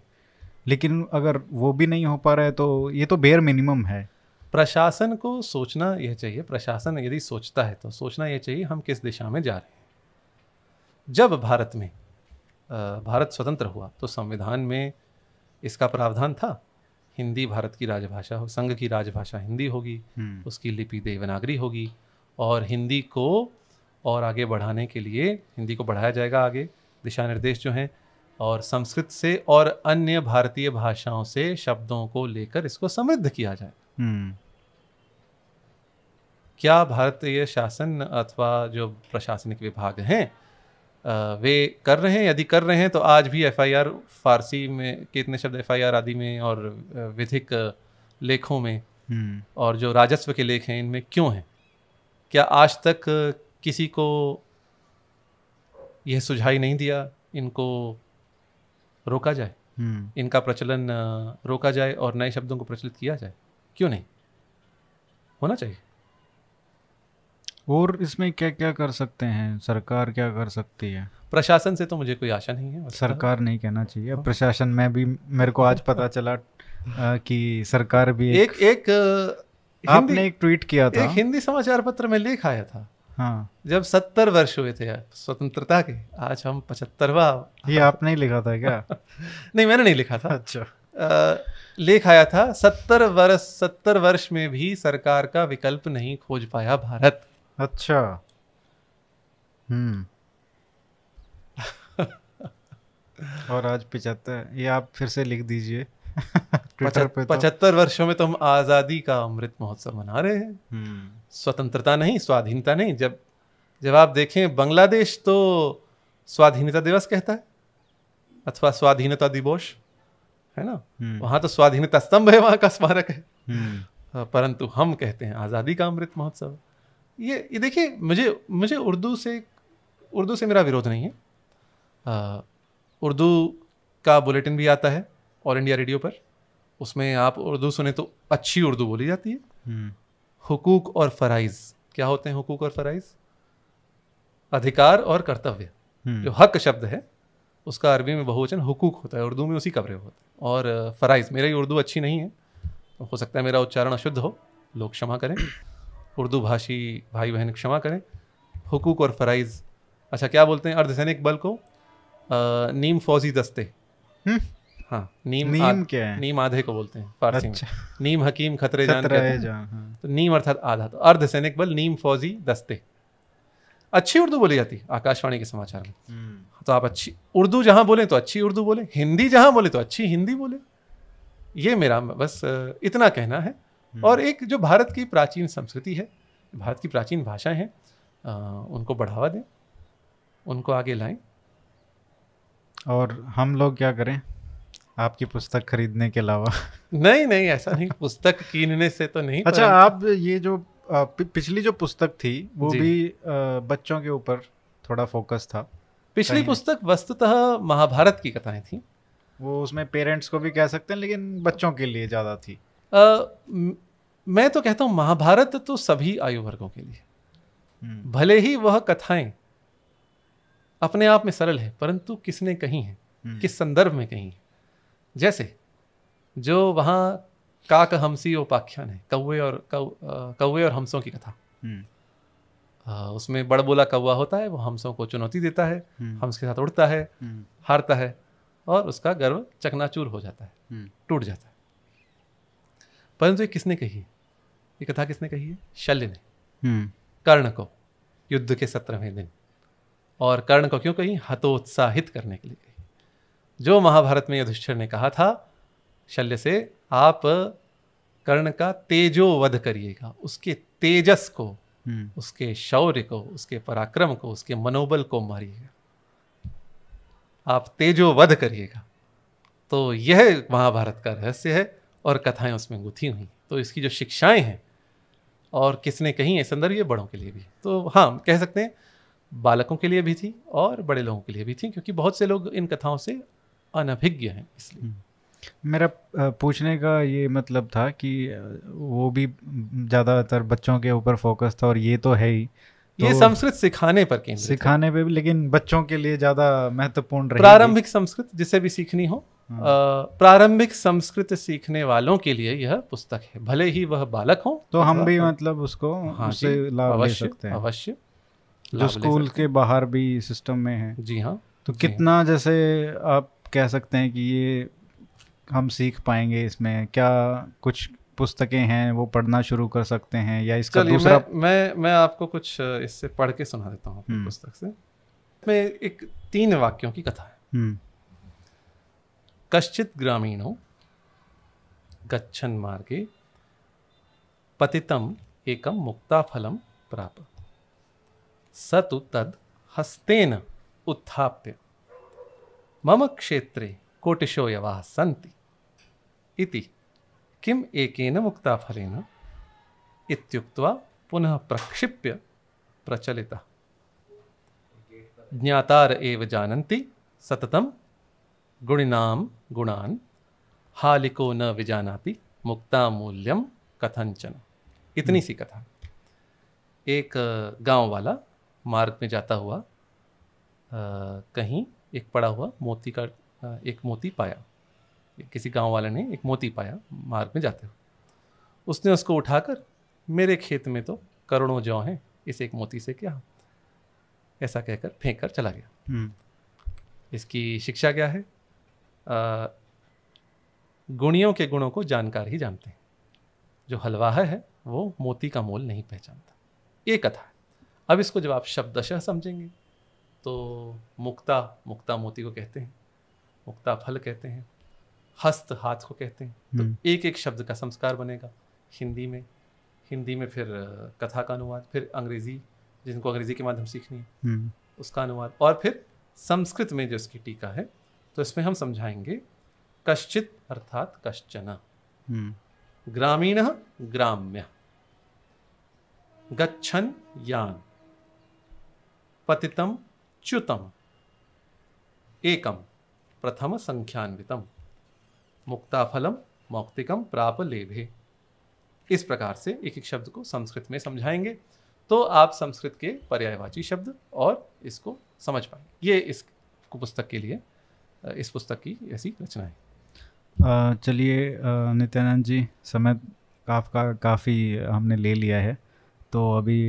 लेकिन अगर वो भी नहीं हो पा रहा है तो ये तो बेयर मिनिमम है। प्रशासन को सोचना यह चाहिए, प्रशासन यदि सोचता है तो सोचना यह चाहिए हम किस दिशा में जा रहे हैं। जब भारत स्वतंत्र हुआ तो संविधान में इसका प्रावधान था, हिंदी भारत की राजभाषा हो, संघ की राजभाषा हिंदी होगी, उसकी लिपि देवनागरी होगी, और हिंदी को और आगे बढ़ाने के लिए हिंदी को बढ़ाया जाएगा आगे, दिशा निर्देश जो हैं, और संस्कृत से और अन्य भारतीय भाषाओं से शब्दों को लेकर इसको समृद्ध किया जाए। क्या भारतीय शासन अथवा जो प्रशासनिक विभाग हैं वे कर रहे हैं? यदि कर रहे हैं तो आज भी एफआईआर, फारसी में कितने शब्द एफआईआर आदि में और विधिक लेखों में और जो राजस्व के लेख हैं इनमें क्यों हैं? क्या आज तक किसी को यह सुझाई नहीं दिया इनको रोका जाए, इनका प्रचलन रोका जाए और नए शब्दों को प्रचलित किया जाए? क्यों नहीं होना चाहिए? और इसमें क्या क्या कर सकते हैं, सरकार क्या कर सकती है? प्रशासन से तो मुझे कोई आशा नहीं है, सरकार नहीं कहना चाहिए, प्रशासन में भी मेरे को आज पता चला कि सरकार भी आपने एक ट्वीट किया था, एक हिंदी समाचार पत्र में लेख आया था, हाँ, जब 70 वर्ष हुए थे स्वतंत्रता के, आज हम 75वां। ये आपने लिखा था क्या? नहीं, मैंने नहीं लिखा था। अच्छा, लेख आया था, 70 वर्ष में भी सरकार का विकल्प नहीं खोज पाया भारत। अच्छा। और आज 75, ये आप फिर से लिख दीजिए। 75 वर्षों में तो हम आजादी का अमृत महोत्सव मना रहे हैं, स्वतंत्रता नहीं, स्वाधीनता नहीं। जब आप देखें, बांग्लादेश तो स्वाधीनता दिवस कहता है अथवा स्वाधीनता दिवस है ना, वहां तो स्वाधीनता स्तंभ है, वहां का स्मारक है, परंतु हम कहते हैं आज़ादी का अमृत महोत्सव। ये देखिए, मुझे उर्दू से मेरा विरोध नहीं है, उर्दू का बुलेटिन भी आता है ऑल इंडिया रेडियो पर, उसमें आप उर्दू सुने तो अच्छी उर्दू बोली जाती है। हुकूक और फ़राइज़ क्या होते हैं? हुकूक और फ़राइज़, अधिकार और कर्तव्य। जो हक शब्द है उसका अरबी में बहुवचन हुकूक होता है, उर्दू में उसी का प्रयोग होता है, और फ़राइज़। मेरी उर्दू अच्छी नहीं है, हो सकता है मेरा उच्चारण अशुद्ध हो, लोग क्षमा करें, उर्दू भाषी भाई बहन क्षमा करें। हुकूक और फ़राइज़, अच्छा क्या बोलते हैं अर्धसैनिक बल को? नीम फौजी दस्ते। हाँ, नीम क्या है? नीम आधे को बोलते हैं फारसी में, नीम हकीम खतरे जान कहते हैं। तो नीम अर्थात आधा, तो अर्धसैनिक बल, नीम फौजी दस्ते। अच्छी उर्दू बोली जाती है आकाशवाणी के समाचार में। तो आप अच्छी उर्दू जहाँ बोलें तो अच्छी उर्दू बोलें, हिंदी जहाँ बोलें तो अच्छी हिंदी बोलें। ये मेरा बस इतना कहना है। और एक जो भारत की प्राचीन संस्कृति है, भारत की प्राचीन भाषाएं हैं, उनको बढ़ावा दें, उनको आगे लाएं। और हम लोग क्या करें आपकी पुस्तक खरीदने के अलावा? नहीं, ऐसा नहीं, पुस्तक कीनने से तो नहीं। अच्छा, आप ये जो पिछली जो पुस्तक थी वो भी बच्चों के ऊपर थोड़ा फोकस था। पिछली पुस्तक वस्तुतः महाभारत की कथाएं थी, वो उसमें पेरेंट्स को भी कह सकते हैं, लेकिन बच्चों के लिए ज़्यादा थी। मैं तो कहता हूँ महाभारत तो सभी आयु वर्गों के लिए, भले ही वह कथाएं अपने आप में सरल है, परंतु किसने कही है, किस संदर्भ में कही है। जैसे जो वहाँ काक हमसी उपाख्यान है, कौवे और हमसों की कथा, उसमें बड़बोला कौवा होता है, वो हमसों को चुनौती देता है, हंस के साथ उड़ता है, हारता है और उसका गर्व चकनाचूर हो जाता है, टूट जाता है। परंतु ये किसने कही है, ये कथा किसने कही है? शल्य ने, कर्ण को, युद्ध के 17वें दिन। और कर्ण को क्यों कही? हतोत्साहित करने के लिए कही। जो महाभारत में युधिष्ठिर ने कहा था शल्य से, आप कर्ण का तेजोवध करिएगा, उसके तेजस को, उसके शौर्य को, उसके पराक्रम को, उसके मनोबल को मारिएगा, आप तेजोवध करिएगा। तो यह महाभारत का रहस्य है और कथाएं उसमें गुथी हुई। तो इसकी जो शिक्षाएं हैं और किसने कही है संदर्भ, ये बड़ों के लिए भी, तो हाँ कह सकते हैं बालकों के लिए भी थी और बड़े लोगों के लिए भी थी, क्योंकि बहुत से लोग इन कथाओं से अनभिज्ञ हैं। इसलिए मेरा पूछने का ये मतलब था कि वो भी ज़्यादातर बच्चों के ऊपर फोकस था, और ये तो है ही, तो ये संस्कृत सिखाने पर केंद्रित, सिखाने पे भी, लेकिन बच्चों के लिए ज़्यादा महत्वपूर्ण रही। प्रारंभिक संस्कृत जिसे भी सीखनी हो, प्रारंभिक संस्कृत सीखने वालों के लिए यह पुस्तक है, भले ही वह बालक हो। तो हम भी मतलब उसको लाभ ले सकते हैं, अवश्य, जो स्कूल के बाहर भी सिस्टम में है। जी हाँ। तो कितना जैसे आप कह सकते हैं कि ये हम सीख पाएंगे, इसमें क्या कुछ पुस्तकें हैं वो पढ़ना शुरू कर सकते हैं, या इसका दूसरा? मैं आपको कुछ इससे पढ़ के सुना देता हूँ अपनी पुस्तक से। इसमें एक 3 वाक्यों की कथा है। कश्चित ग्रामीणों गच्छन् मार्गे पतितम एकम मुक्ताफलम प्राप स तु तद हस्तेन उत्थाप्य मम क्षेत्रे कोटिशो यवाः सन्ति इति किम एकेन मुक्ताफलेन इत्युक्त्वा पुनः प्रक्षिप्य प्रचलिता ज्ञातार एव जानन्ति सततम गुणिनां गुणान् हालिको न विजानाति मुक्तामूल्यं कथंचन। इतनी सी कथा। एक गांव वाला मार्ग में जाता हुआ कहीं एक पड़ा हुआ मोती का एक मोती पाया, किसी गांव वाले ने एक मोती पाया मार्ग में जाते हुए। उसने उसको उठाकर, मेरे खेत में तो करोड़ों जौ हैं, इस एक मोती से क्या, ऐसा कहकर फेंक कर चला गया। इसकी शिक्षा क्या है? गुणियों के गुणों को जानकार ही जानते हैं, जो हलवाहा है वो मोती का मोल नहीं पहचानता। ये कथा है। अब इसको जब आप शब्दशः समझेंगे तो मुक्ता, मुक्ता मोती को कहते हैं, मुक्ता फल कहते हैं, हस्त हाथ को कहते हैं। तो एक एक शब्द का संस्कार बनेगा हिंदी में, हिंदी में फिर कथा का अनुवाद, फिर अंग्रेजी, जिनको अंग्रेजी के माध्यम सीखनी है उसका अनुवाद, और फिर संस्कृत में जो इसकी टीका है। तो इसमें हम समझाएंगे कश्चित अर्थात कश्चन, ग्रामीण ग्राम्य, गच्छन यान, पतितम च्युतम, एकम प्रथम संख्यान्वितम मुक्ताफलम मौक्तिकम प्राप लेभे। इस प्रकार से एक एक शब्द को संस्कृत में समझाएंगे, तो आप संस्कृत के पर्यायवाची शब्द और इसको समझ पाएंगे। ये इस पुस्तक के लिए, इस पुस्तक की ऐसी रचना है। चलिए नित्यानंद जी, समय काफ़ी हमने ले लिया है, तो अभी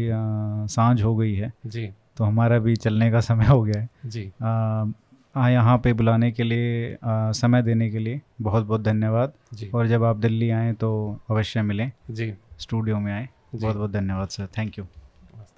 सांझ हो गई है जी, तो हमारा भी चलने का समय हो गया है जी। यहाँ पे बुलाने के लिए, समय देने के लिए बहुत बहुत धन्यवाद। और जब आप दिल्ली आएँ तो अवश्य मिलें जी, स्टूडियो में आएँ। बहुत बहुत धन्यवाद सर, थैंक यू।